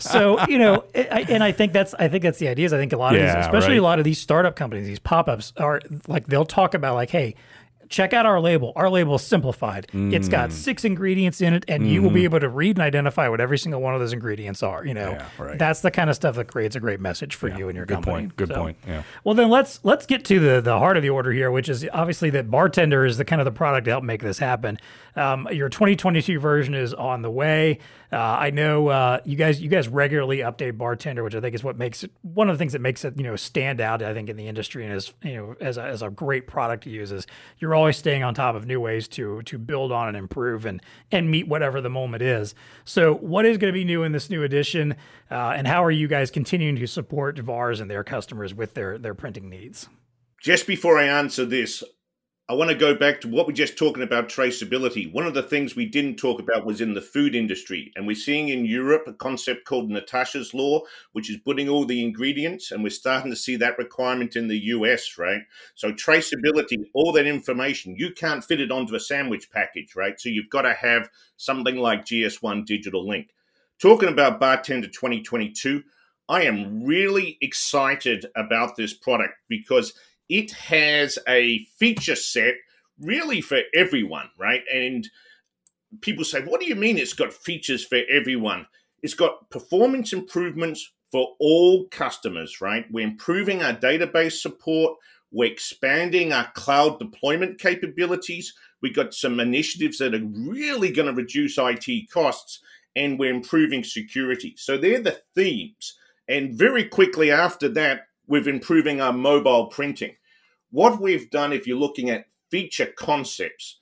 So, you know, it, I, and I think that's I think that's the idea. Is I think a lot of yeah, these, especially right. a lot of these startup companies, these pop-ups, are like, they'll talk about, like, hey, check out our label. Our label is simplified. Mm. It's got six ingredients in it, and mm. you will be able to read and identify what every single one of those ingredients are. You know, yeah, right. that's the kind of stuff that creates a great message for yeah. you and your Good company. Point. Good so, point. Yeah. Well, then let's let's get to the the heart of the order here, which is obviously that Bartender is the kind of the product to help make this happen. Um, your twenty twenty-two version is on the way. Uh, I know uh, you guys you guys regularly update Bartender, which I think is what makes it one of the things that makes it, you know, stand out, I think, in the industry, and is, you know, as a, as a great product to use is you're always staying on top of new ways to to build on and improve and and meet whatever the moment is. So what is going to be new in this new edition, uh, and how are you guys continuing to support V A Rs and their customers with their their printing needs? Just before I answer this, I want to go back to what we were just talking about, traceability. One of the things we didn't talk about was in the food industry, and we're seeing in Europe a concept called Natasha's Law, which is putting all the ingredients, and we're starting to see that requirement in the U S, right? So traceability, all that information, you can't fit it onto a sandwich package, right? So you've got to have something like G S one Digital Link. Talking about Bartender twenty twenty-two, I am really excited about this product because it has a feature set really for everyone, right? And people say, what do you mean it's got features for everyone? It's got performance improvements for all customers, right? We're improving our database support. We're expanding our cloud deployment capabilities. We've got some initiatives that are really going to reduce I T costs, and we're improving security. So they're the themes. And very quickly after that, we're improving our mobile printing. What we've done, if you're looking at feature concepts,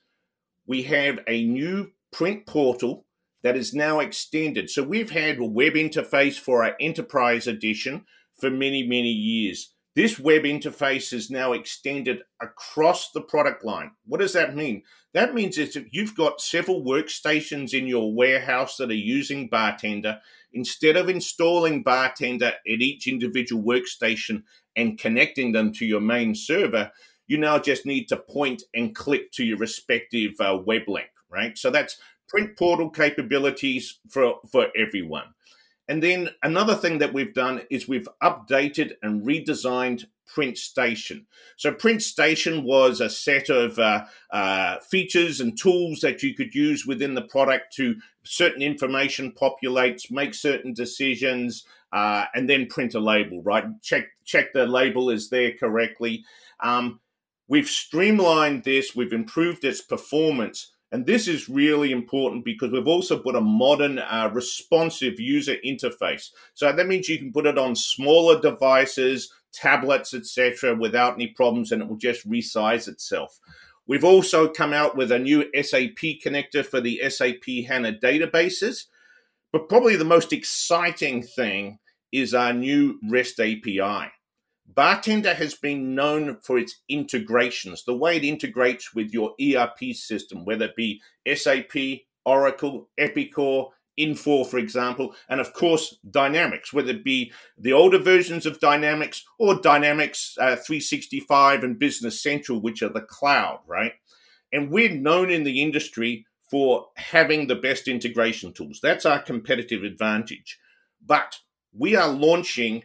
we have a new print portal that is now extended. So we've had a web interface for our enterprise edition for many, many years. This web interface is now extended across the product line. What does that mean? That means if you've got several workstations in your warehouse that are using Bartender, instead of installing Bartender at each individual workstation and connecting them to your main server, you now just need to point and click to your respective uh, web link, right? So that's print portal capabilities for, for everyone. And then another thing that we've done is we've updated and redesigned Print Station. So Print Station was a set of uh, uh, features and tools that you could use within the product to certain information populates, make certain decisions, uh, and then print a label, right? Check, check the label is there correctly. Um, we've streamlined this. We've improved its performance. And this is really important because we've also put a modern uh, responsive user interface. So that means you can put it on smaller devices, tablets, et cetera, without any problems, and it will just resize itself. We've also come out with a new S A P connector for the S A P HANA databases. But probably the most exciting thing is our new REST A P I. Bartender has been known for its integrations, the way it integrates with your E R P system, whether it be S A P, Oracle, Epicor, Infor, for example, and of course, Dynamics, whether it be the older versions of Dynamics or Dynamics uh, three sixty-five and Business Central, which are the cloud, right? And we're known in the industry for having the best integration tools. That's our competitive advantage. But we are launching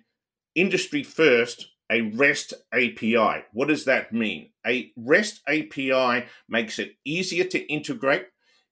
industry first a REST A P I. What does that mean? A REST A P I makes it easier to integrate,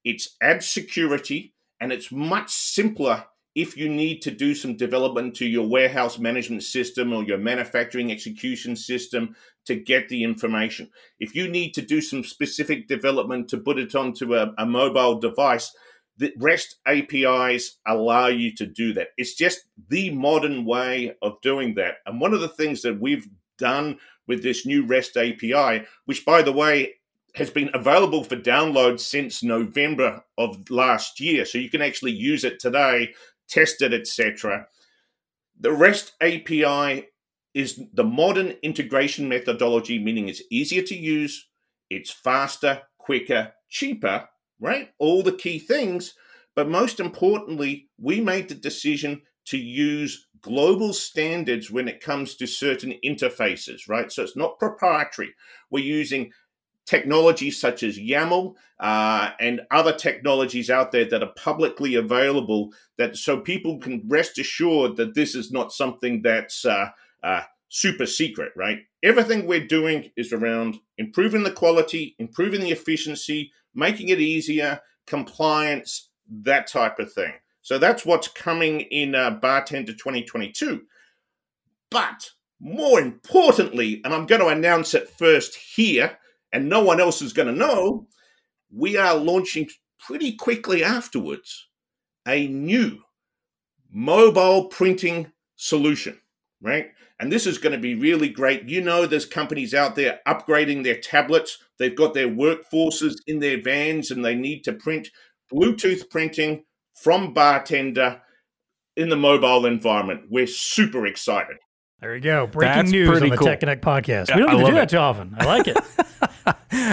it's adds security, and it's much simpler if you need to do some development to your warehouse management system or your manufacturing execution system to get the information. If you need to do some specific development to put it onto a, a mobile device, the REST A P Is allow you to do that. It's just the modern way of doing that. And one of the things that we've done with this new REST A P I, which by the way, has been available for download since November of last year, so you can actually use it today, test it, et cetera. The REST A P I is the modern integration methodology, meaning it's easier to use, it's faster, quicker, cheaper, right? All the key things. But most importantly, we made the decision to use global standards when it comes to certain interfaces, right? So it's not proprietary. We're using technologies such as YAML uh, and other technologies out there that are publicly available, that so people can rest assured that this is not something that's uh, uh, super secret, right? Everything we're doing is around improving the quality, improving the efficiency, making it easier, compliance, that type of thing. So that's what's coming in uh, Bartender twenty twenty-two. But more importantly, and I'm going to announce it first here, and no one else is going to know, we are launching pretty quickly afterwards a new mobile printing solution, right? And this is going to be really great. You know, there's companies out there upgrading their tablets. They've got their workforces in their vans and they need to print. Bluetooth printing from Bartender in the mobile environment. We're super excited. There you go. Breaking That's news on the cool. Tech Connect podcast. We don't get to do that it. too often. I like it.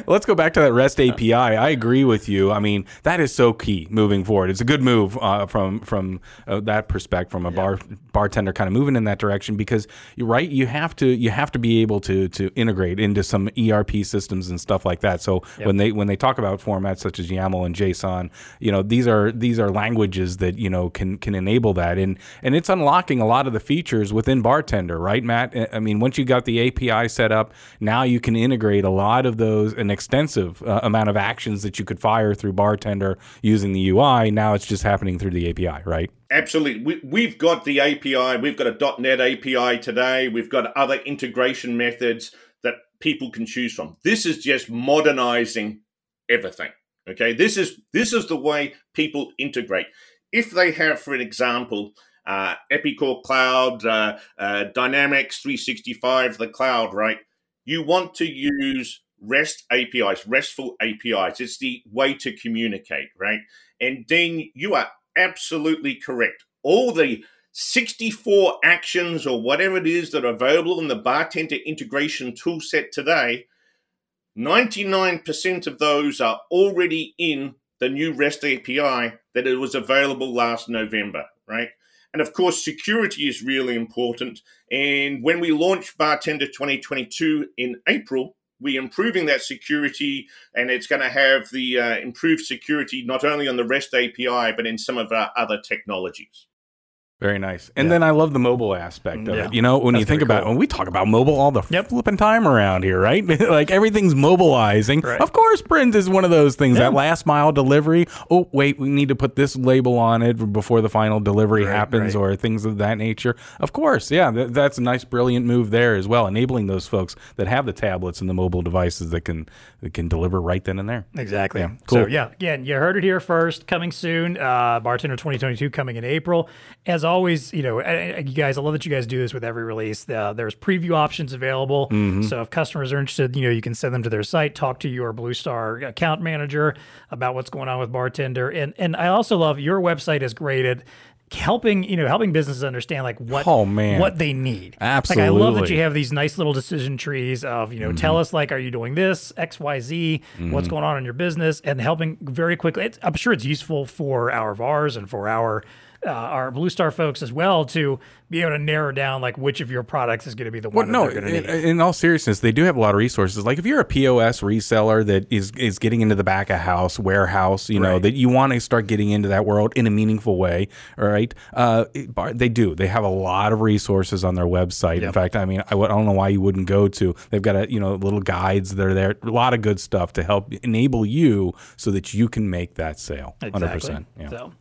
Let's go back to that REST A P I. I agree with you. I mean, that is so key moving forward. It's a good move uh, from from uh, that perspective, from a yeah. bar, bartender kind of moving in that direction, because you're right. You have to you have to be able to to integrate into some E R P systems and stuff like that. So yep. when they when they talk about formats such as YAML and JSON, you know, these are these are languages that you know can can enable that, and and it's unlocking a lot of the features within Bartender. Right, Matt? I mean, once you got the A P I set up, now you can integrate a lot of those, an extensive uh, amount of actions that you could fire through Bartender using the U I. Now it's just happening through the A P I, right? Absolutely. We, we've got the A P I. We've got a .NET A P I today. We've got other integration methods that people can choose from. This is just modernizing everything, okay? This is, this is the way people integrate. If they have, for an example, Uh, Epicor Cloud, uh, uh, Dynamics three sixty-five, the cloud, right? You want to use REST A P Is, RESTful A P Is. It's the way to communicate, right? And Dean, you are absolutely correct. All the sixty-four actions or whatever it is that are available in the Bartender integration toolset today, ninety-nine percent of those are already in the new REST A P I that it was available last November, right? And of course, security is really important. And when we launch Bartender twenty twenty-two in April, we're improving that security, and it's going to have the uh, improved security not only on the REST A P I, but in some of our other technologies. Very nice. And yeah. then I love the mobile aspect of yeah. it. You know, when That's you think about cool. when we talk about mobile all the yep. flipping time around here, right? Like everything's mobilizing. Right. Of course, print is one of those things, yeah. that last mile delivery. Oh, wait, we need to put this label on it before the final delivery right, happens right. or things of that nature. Of course. Yeah. Th- that's a nice, brilliant move there as well, enabling those folks that have the tablets and the mobile devices that can that can deliver right then and there. Exactly. Yeah. Cool. So, yeah, again, you heard it here first. Coming soon. Uh, Bartender twenty twenty-two coming in April. As always, you know, you guys, I love that you guys do this with every release. Uh, there's preview options available. Mm-hmm. So if customers are interested, you know, you can send them to their site, talk to your Blue Star account manager about what's going on with Bartender. And and I also love your website is great at helping, you know, helping businesses understand like what oh, man. what they need. Absolutely. Like I love that you have these nice little decision trees of, you know, mm-hmm. tell us like, are you doing this, X, Y, Z, mm-hmm. what's going on in your business, and helping very quickly. It's, I'm sure it's useful for our V A Rs and for our uh, our Blue Star folks as well to be able to narrow down like which of your products is going to be the one well, that no, they're going to need. In all seriousness, they do have a lot of resources. Like if you're a P O S reseller that is, is getting into the back of house, warehouse, you right. know, that you want to start getting into that world in a meaningful way, all right? Uh, they do. They have a lot of resources on their website. Yep. In fact, I mean, I, I don't know why you wouldn't go to. They've got a, you know, little guides that are there. A lot of good stuff to help enable you so that you can make that sale. Exactly. one hundred percent. Yeah. So.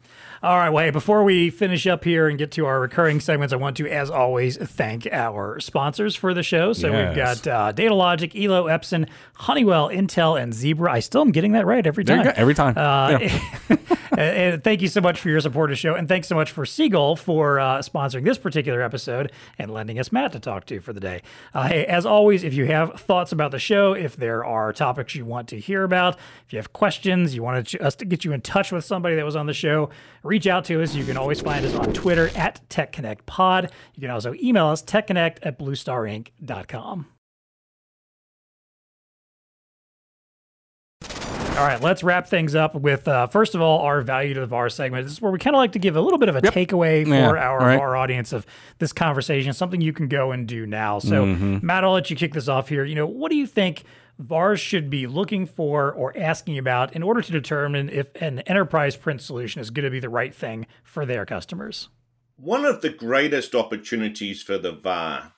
All right, well, hey, before we finish up here and get to our recurring segments, I want to, as always, thank our sponsors for the show. So yes. we've got uh, Datalogic, Elo, Epson, Honeywell, Intel, and Zebra. I still am getting that right every time. Every time. Uh, yeah. And thank you so much for your support of the show. And thanks so much for Seagull for uh, sponsoring this particular episode and lending us Matt to talk to for the day. Uh, hey, as always, if you have thoughts about the show, if there are topics you want to hear about, if you have questions, you want us to get you in touch with somebody that was on the show, reach out to us. You can always find us on Twitter at TechConnectPod. You can also email us, techconnect at blue star inc dot com. All right, let's wrap things up with, uh, first of all, our value to the V A R segment. This is where we kind of like to give a little bit of a yep. takeaway for yeah. our right. V A R audience of this conversation, something you can go and do now. So, mm-hmm. Matt, I'll let you kick this off here. You know, what do you think V A Rs should be looking for or asking about in order to determine if an enterprise print solution is going to be the right thing for their customers? One of the greatest opportunities for the V A R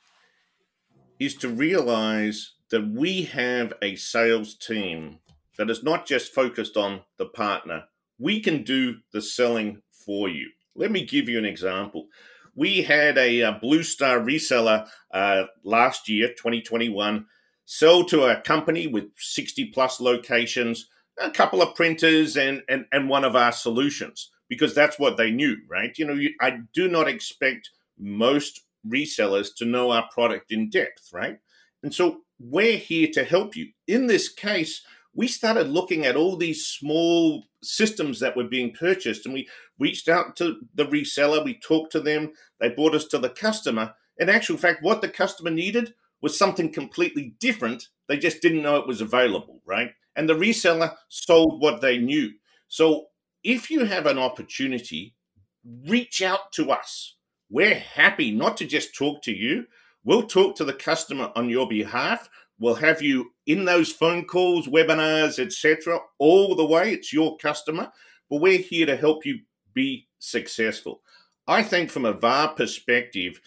is to realize that we have a sales team that is not just focused on the partner. We can do the selling for you. Let me give you an example. We had a, a Blue Star reseller uh, last year, twenty twenty-one, sell to a company with sixty plus locations, a couple of printers and, and, and one of our solutions, because that's what they knew, right? You know, you, I do not expect most resellers to know our product in depth, right? And so we're here to help you. In this case, we started looking at all these small systems that were being purchased, and we reached out to the reseller. We talked to them. They brought us to the customer. In actual fact, what the customer needed was something completely different. They just didn't know it was available, right? And the reseller sold what they knew. So if you have an opportunity, reach out to us. We're happy not to just talk to you. We'll talk to the customer on your behalf. We'll have you in those phone calls, webinars, et cetera, all the way. It's your customer, but we're here to help you be successful. I think from a V A R perspective,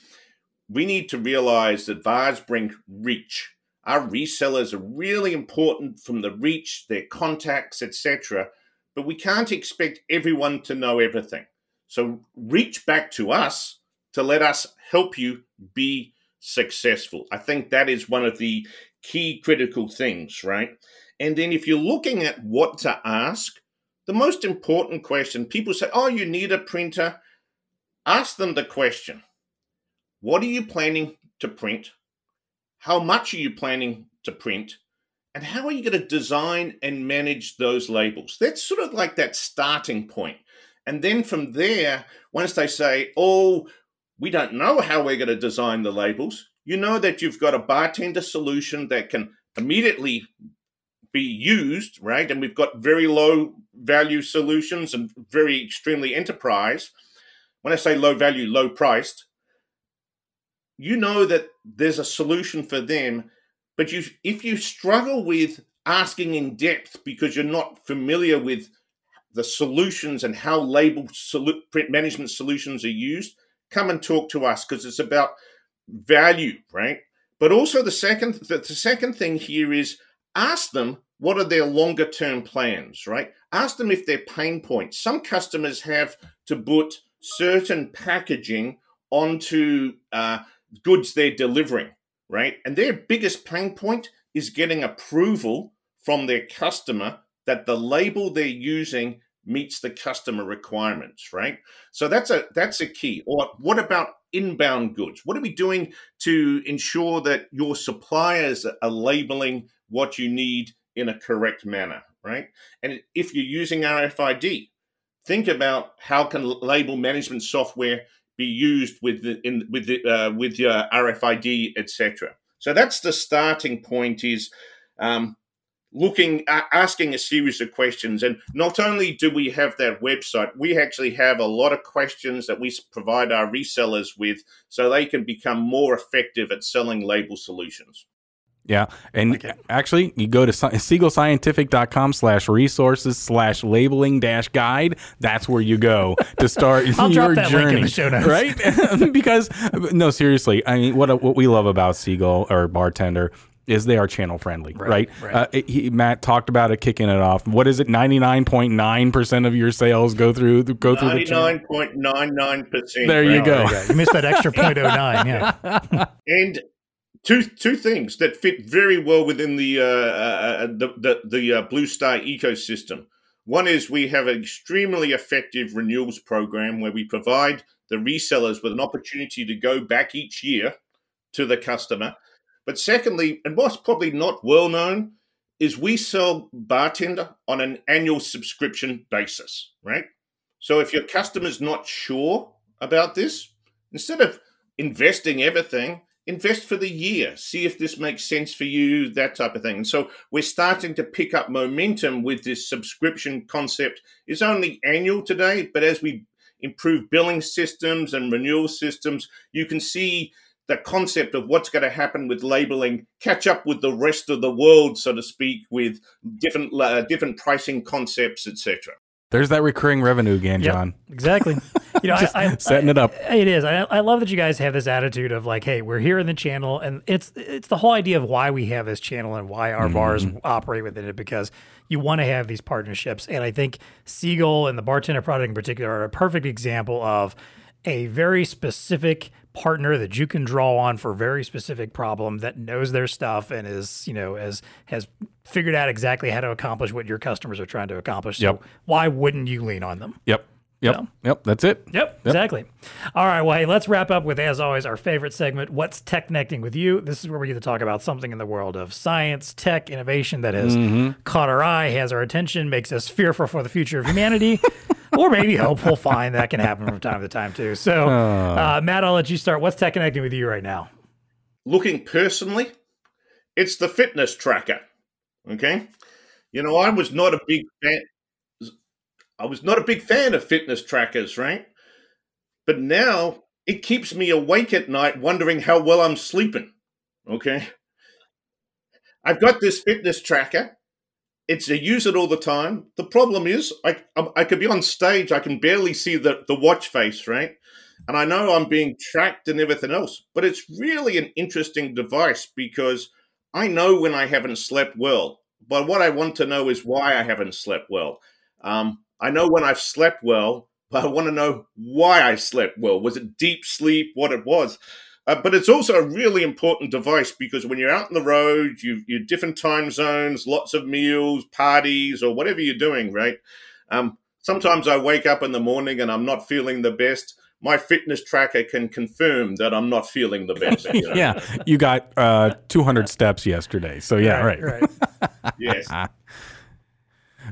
we need to realize that V A Rs bring reach. Our resellers are really important from the reach, their contacts, et cetera, but we can't expect everyone to know everything. So reach back to us to let us help you be successful. I think that is one of the key critical things, right? And then if you're looking at what to ask, the most important question, people say, oh, you need a printer. Ask them the question, what are you planning to print? How much are you planning to print? And how are you going to design and manage those labels? That's sort of like that starting point. And then from there, once they say, oh, we don't know how we're going to design the labels, you know that you've got a bartender solution that can immediately be used, right? And we've got very low value solutions and very extremely enterprise. When I say low value, low priced, you know that there's a solution for them. But you, if you struggle with asking in depth because you're not familiar with the solutions and how label solu- print management solutions are used, come and talk to us, because it's about value, right? But also the second the second thing here is ask them what are their longer term plans, right? Ask them if they're pain points. Some customers have to put certain packaging onto uh, goods they're delivering, right? And their biggest pain point is getting approval from their customer that the label they're using meets the customer requirements, right? So that's a that's a key. Or what about inbound goods? What are we doing to ensure that your suppliers are labeling what you need in a correct manner, right? And if you're using R F I D, think about how can label management software be used with the, in with the, uh, with your R F I D, et cetera. So that's the starting point. Is um, looking, uh, asking a series of questions. And not only do we have that website, we actually have a lot of questions that we provide our resellers with so they can become more effective at selling label solutions. Yeah. And okay. actually, you go to seagull scientific dot com slash resources slash labeling dash guide. That's where you go to start your journey. I'll drop that link in the show notes. Right? Because, no, seriously, I mean, what what we love about Seagull or Bartender is they are channel friendly, right? right? right. Uh, it, he, Matt talked about it, kicking it off. What is it? ninety-nine point nine percent of your sales go through go through the channel. ninety-nine point nine nine percent. There you go. There you, you missed that extra point oh nine. Yeah. And Two two things that fit very well within the uh, uh, the the, the uh, Blue Star ecosystem. One is we have an extremely effective renewals program where we provide the resellers with an opportunity to go back each year to the customer. But secondly, and what's probably not well known, is we sell Bartender on an annual subscription basis, right? So if your customer's not sure about this, instead of investing everything, invest for the year, see if this makes sense for you, that type of thing. And so we're starting to pick up momentum with this subscription concept. It's only annual today, but as we improve billing systems and renewal systems, you can see the concept of what's going to happen with labeling catch up with the rest of the world, so to speak, with different uh, different pricing concepts, et cetera. There's that recurring revenue again, yep, John. Exactly. You know, Just I, I, setting it up. I, it is. I, I love that you guys have this attitude of like, hey, we're here in the channel, and it's it's the whole idea of why we have this channel and why our mm-hmm. bars operate within it, because you want to have these partnerships. And I think Seagull and the Bartender product in particular are a perfect example of a very specific partner that you can draw on for a very specific problem that knows their stuff and is, you know, as has figured out exactly how to accomplish what your customers are trying to accomplish. So yep. why wouldn't you lean on them? Yep. Yep. So. Yep. That's it. Yep, yep. Exactly. All right. Well, hey, let's wrap up with, as always, our favorite segment, What's Tech Connecting With You? This is where we get to talk about something in the world of science, tech, innovation that has mm-hmm. caught our eye, has our attention, makes us fearful for the future of humanity. Or maybe hopeful, fine. That can happen from time to time, too. So, uh, Matt, I'll let you start. What's Tech Connecting With You right now? Looking personally, it's the fitness tracker, okay? You know, I was not a big fan. I was not a big fan of fitness trackers, right? But now it keeps me awake at night wondering how well I'm sleeping, okay? I've got this fitness tracker. It's I use it all the time. The problem is I I could be on stage. I can barely see the, the watch face, right? And I know I'm being tracked and everything else, but it's really an interesting device because I know when I haven't slept well, but what I want to know is why I haven't slept well. Um, I know when I've slept well, but I want to know why I slept well. Was it deep sleep? What it was? Uh, but it's also a really important device because when you're out on the road, you, you're different time zones, lots of meals, parties, or whatever you're doing, right? Um, sometimes I wake up in the morning and I'm not feeling the best. My fitness tracker can confirm that I'm not feeling the best. You know? Yeah, you got uh, two hundred steps yesterday. So, yeah, right. right. right. Yes.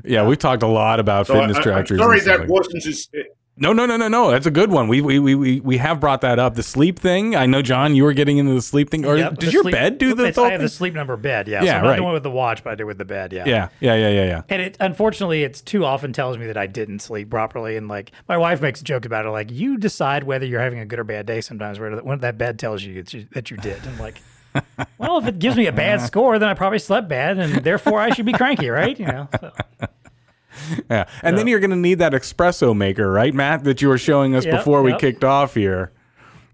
Yeah, we've talked a lot about so fitness I, trackers. I'm sorry that wasn't just... No, no, no, no, no. That's a good one. We we we we have brought that up. The sleep thing. I know, John, you were getting into the sleep thing. Or yep, did your sleep, bed do the? I have the Sleep Number bed. Yeah, yeah. So I'm right. Not the one with the watch, but I do with the bed. Yeah. Yeah, yeah, yeah, yeah, yeah. And it unfortunately, it's too often tells me that I didn't sleep properly. And like my wife makes a joke about it, like you decide whether you're having a good or bad day sometimes. Where when that bed tells you that you, that you did, I'm like, well, if it gives me a bad score, then I probably slept bad, and therefore I should be cranky, right? You know. So. Yeah, and so. Then you're going to need that espresso maker, right, Matt, that you were showing us yep, before we yep. kicked off here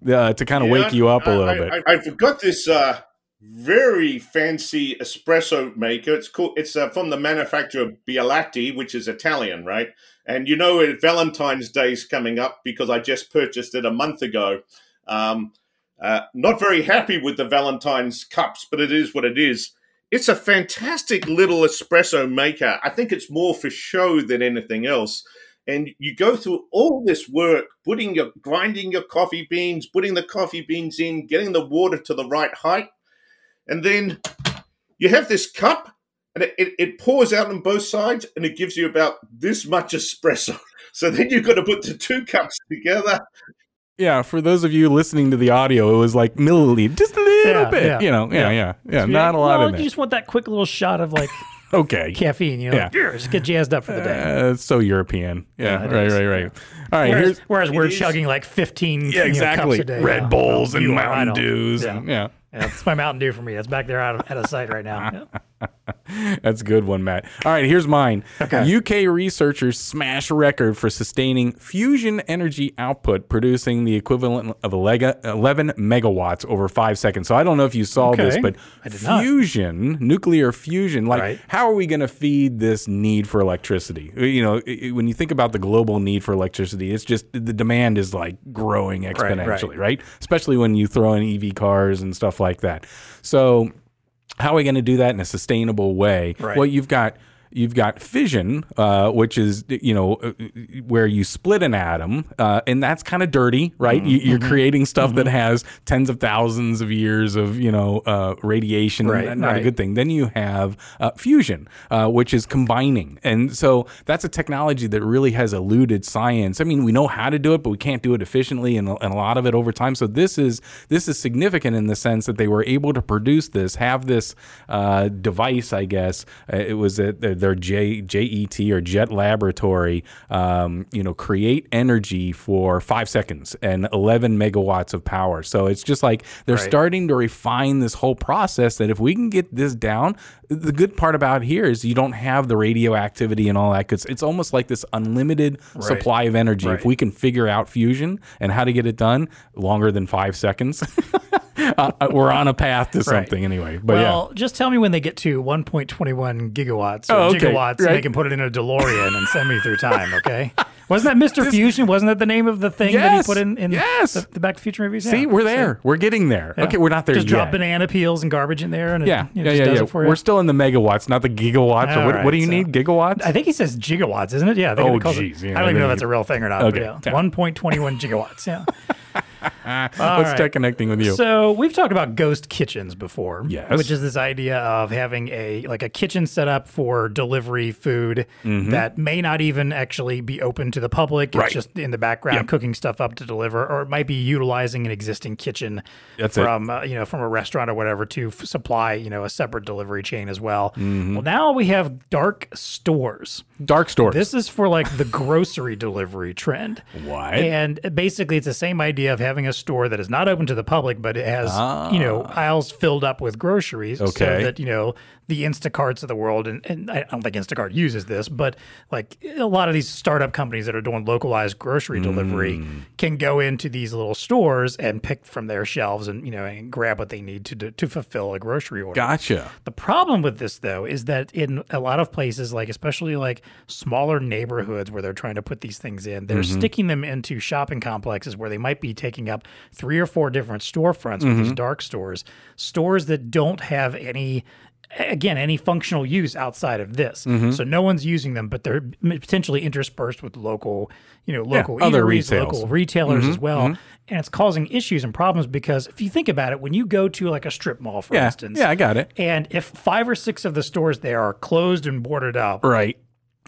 uh, to kind of yeah, wake you up I, a little I, bit. I, I've got this uh, very fancy espresso maker. It's cool. It's uh, from the manufacturer Bialetti, which is Italian, right? And you know, Valentine's Day's coming up because I just purchased it a month ago. Um, uh, not very happy with the Valentine's cups, but it is what it is. It's a fantastic little espresso maker. I think it's more for show than anything else. And you go through all this work, putting your, grinding your coffee beans, putting the coffee beans in, getting the water to the right height. And then you have this cup and it, it, it pours out on both sides and it gives you about this much espresso. So then you've got to put the two cups together. Yeah, for those of you listening to the audio, it was like milliliter, just a little yeah, bit, yeah, you know, yeah, yeah, yeah, yeah not a lot well, in there. You just want that quick little shot of like okay. Caffeine, you know, yeah. Like, just get jazzed up for the day. Uh, it's so European. Yeah, yeah right, right, right, right. All right. Whereas, whereas we're is. chugging like fifteen yeah, exactly. you know, cups a day. Red yeah. Bulls well, and Mountain Dews. Yeah. And, yeah. yeah, that's my Mountain Dew for me. That's back there out of, out of sight right now. Yeah. That's a good one, Matt. All right, here's mine. Okay. U K researchers smash record for sustaining fusion energy output, producing the equivalent of eleven megawatts over five seconds. So I don't know if you saw okay. this, but fusion, not. nuclear fusion, like right. how are we going to feed this need for electricity? You know, it, when you think about the global need for electricity, it's just the demand is like growing exponentially, right? right. right? Especially when you throw in E V cars and stuff like that. So how are we going to do that in a sustainable way? Right. Well, you've got you've got fission, uh, which is, you know, where you split an atom, uh, and that's kind of dirty, right? Mm-hmm. You're creating stuff mm-hmm. that has tens of thousands of years of, you know, uh, radiation, right. and not right. a good thing. Then you have uh, fusion, uh, which is combining. And so that's a technology that really has eluded science. I mean, we know how to do it, but we can't do it efficiently, and, and a lot of it over time. So this is, this is significant in the sense that they were able to produce this, have this uh, device, I guess. Uh, it was at the their J, JET or JET laboratory, um, you know, create energy for five seconds and eleven megawatts of power. So it's just like they're right. starting to refine this whole process that if we can get this down, the good part about here is you don't have the radioactivity and all that. Cause it's almost like this unlimited right. supply of energy. Right. If we can figure out fusion and how to get it done longer than five seconds, uh, we're on a path to something right. anyway. But well, yeah. just tell me when they get to one point two one gigawatts or oh, okay. gigawatts, right. and they can put it in a DeLorean and send me through time, okay? Wasn't that Mister This, Fusion? Wasn't that the name of the thing yes, that he put in, in yes. the, the Back to the Future movies? Yeah. See, we're there. So, we're getting there. Yeah. Okay, we're not there just yet. Just drop banana peels and garbage in there, and it, yeah. you know, yeah, just yeah, does yeah. it for you. We're still in the megawatts, not the gigawatts. Or what, right, what do you so, need, gigawatts? I think he says gigawatts, isn't it? Yeah. Oh, jeez. Yeah, I don't even know if that's a real thing or not. Okay. Yeah. Yeah. one point two one gigawatts, yeah. Let's right. start connecting with you. So we've talked about ghost kitchens before, yes. which is this idea of having a like a kitchen set up for delivery food mm-hmm. that may not even actually be open to the public. It's right. just in the background yep. cooking stuff up to deliver, or it might be utilizing an existing kitchen That's from uh, you know from a restaurant or whatever to f- supply you know a separate delivery chain as well. Mm-hmm. Well, now we have dark stores. Dark stores. This is for like the grocery delivery trend. What? And basically, it's the same idea of having a store that is not open to the public, but it has, ah. you know, aisles filled up with groceries okay. so that, you know, the Instacarts of the world, and, and I don't think Instacart uses this, but like a lot of these startup companies that are doing localized grocery mm. delivery can go into these little stores and pick from their shelves and, you know, and grab what they need to do, to fulfill a grocery order. Gotcha. The problem with this, though, is that in a lot of places, like especially like smaller neighborhoods where they're trying to put these things in, they're mm-hmm. sticking them into shopping complexes where they might be taking up three or four different storefronts mm-hmm. with these dark stores, stores that don't have any, again, any functional use outside of this. Mm-hmm. So no one's using them, but they're potentially interspersed with local, you know, local yeah, other eateries, local retailers mm-hmm. as well. Mm-hmm. And it's causing issues and problems because if you think about it, when you go to like a strip mall, for yeah. instance. Yeah, I got it. And if five or six of the stores there are closed and boarded up. Right.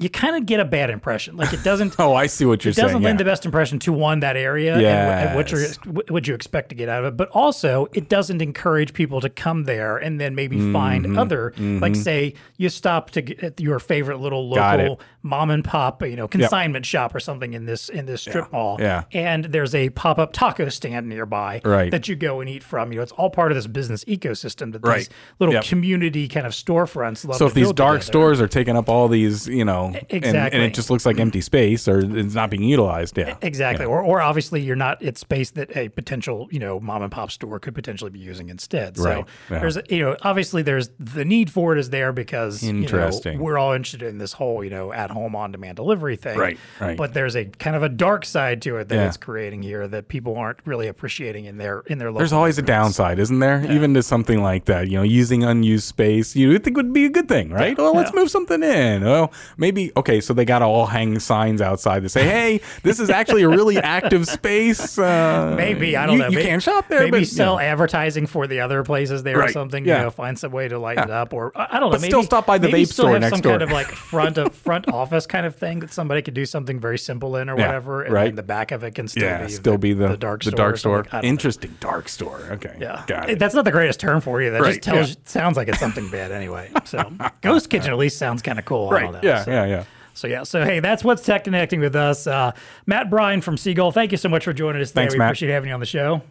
You kind of get a bad impression. Like it doesn't. oh, I see what you're saying. It doesn't saying, lend yeah. the best impression to one, that area yes. and what, what, what you expect to get out of it. But also, it doesn't encourage people to come there and then maybe mm-hmm. find other, mm-hmm. like say, you stop to get at your favorite little local mom and pop, you know, consignment yep. shop or something in this in this strip yeah. mall. Yeah. And there's a pop up taco stand nearby right. that you go and eat from. You know, it's all part of this business ecosystem that right. these little yep. community kind of storefronts love. So if these dark together. stores are taking up all these, you know. Exactly. And, and it just looks like empty space or it's not being utilized. Yeah. Exactly. Yeah. Or or obviously you're not, it's space that a potential, you know, mom and pop store could potentially be using instead. So right. yeah. there's, you know, obviously there's the need for it is there because Interesting. You know, we're all interested in this whole, you know, at home on demand delivery thing. Right. Right. But there's a kind of a dark side to it that yeah. it's creating here that people aren't really appreciating in their, in their local. There's always experience. A downside, isn't there? Yeah. Even to something like that, you know, using unused space, you would think would be a good thing, right? Yeah. Well, let's yeah. move something in. Well, maybe maybe, okay, so they got to all hang signs outside that say, hey, this is actually a really active space. Uh, maybe, I don't you, know. You maybe, can't shop there. Maybe but, sell you know. advertising for the other places there right. or something. Yeah. You know, find some way to light yeah. it up, or I don't know. But maybe, still stop by the maybe vape store next door. Maybe still have some kind of like front, of, front office kind of thing that somebody could do something very simple in or yeah, whatever. And right. then the back of it can still yeah, be, still the, be the, the dark store. The dark store. Interesting, dark store. Okay. Yeah. Got it. That's not the greatest term for you. That right. just tells, yeah. sounds like it's something bad anyway. So ghost kitchen at least sounds kind of cool. Right. That, yeah, so. yeah, yeah. So, yeah. So, hey, that's what's Tech Connecting with us. Uh, Matt Bryan from Seagull, thank you so much for joining us today. Thanks, we Matt. appreciate having you on the show.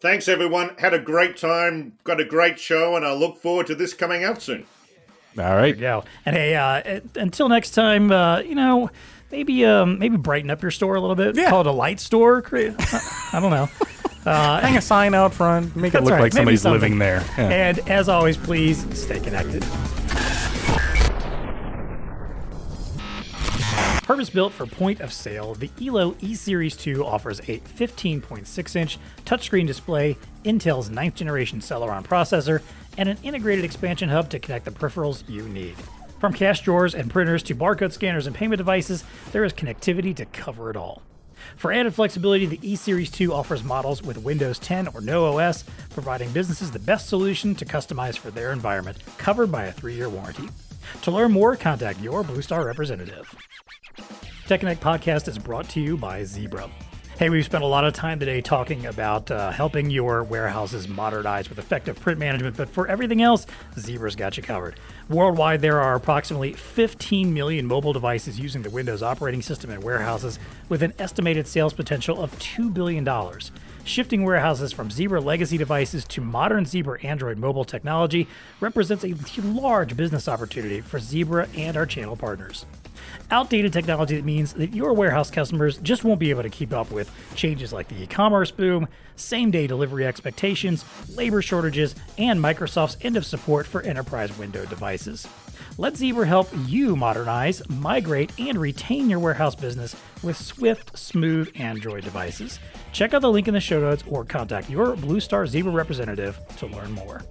Thanks, everyone. Had a great time. Got a great show, and I look forward to this coming out soon. All right. Yeah. And, hey, uh, until next time, uh, you know, maybe um, maybe brighten up your store a little bit. Yeah. Call it a light store. I don't know. Uh, hang a sign out front. Make it look right. like somebody's something. living there. Yeah. And as always, please stay connected. Purpose-built for point of sale, the Elo E Series two offers a fifteen point six inch touchscreen display, Intel's ninth generation Celeron processor, and an integrated expansion hub to connect the peripherals you need. From cash drawers and printers to barcode scanners and payment devices, there is connectivity to cover it all. For added flexibility, the E Series two offers models with Windows ten or no O S, providing businesses the best solution to customize for their environment, covered by a three-year warranty. To learn more, contact your Blue Star representative. Tech Connect Podcast is brought to you by Zebra. Hey, we've spent a lot of time today talking about uh, helping your warehouses modernize with effective print management, but for everything else, Zebra's got you covered. Worldwide, there are approximately fifteen million mobile devices using the Windows operating system in warehouses, with an estimated sales potential of two billion dollars. Shifting warehouses from Zebra legacy devices to modern Zebra Android mobile technology represents a large business opportunity for Zebra and our channel partners. Outdated technology that means that your warehouse customers just won't be able to keep up with changes like the e-commerce boom, same-day delivery expectations, labor shortages, and Microsoft's end of support for enterprise Windows devices. Let Zebra help you modernize, migrate, and retain your warehouse business with swift, smooth Android devices. Check out the link in the show notes or contact your Blue Star Zebra representative to learn more.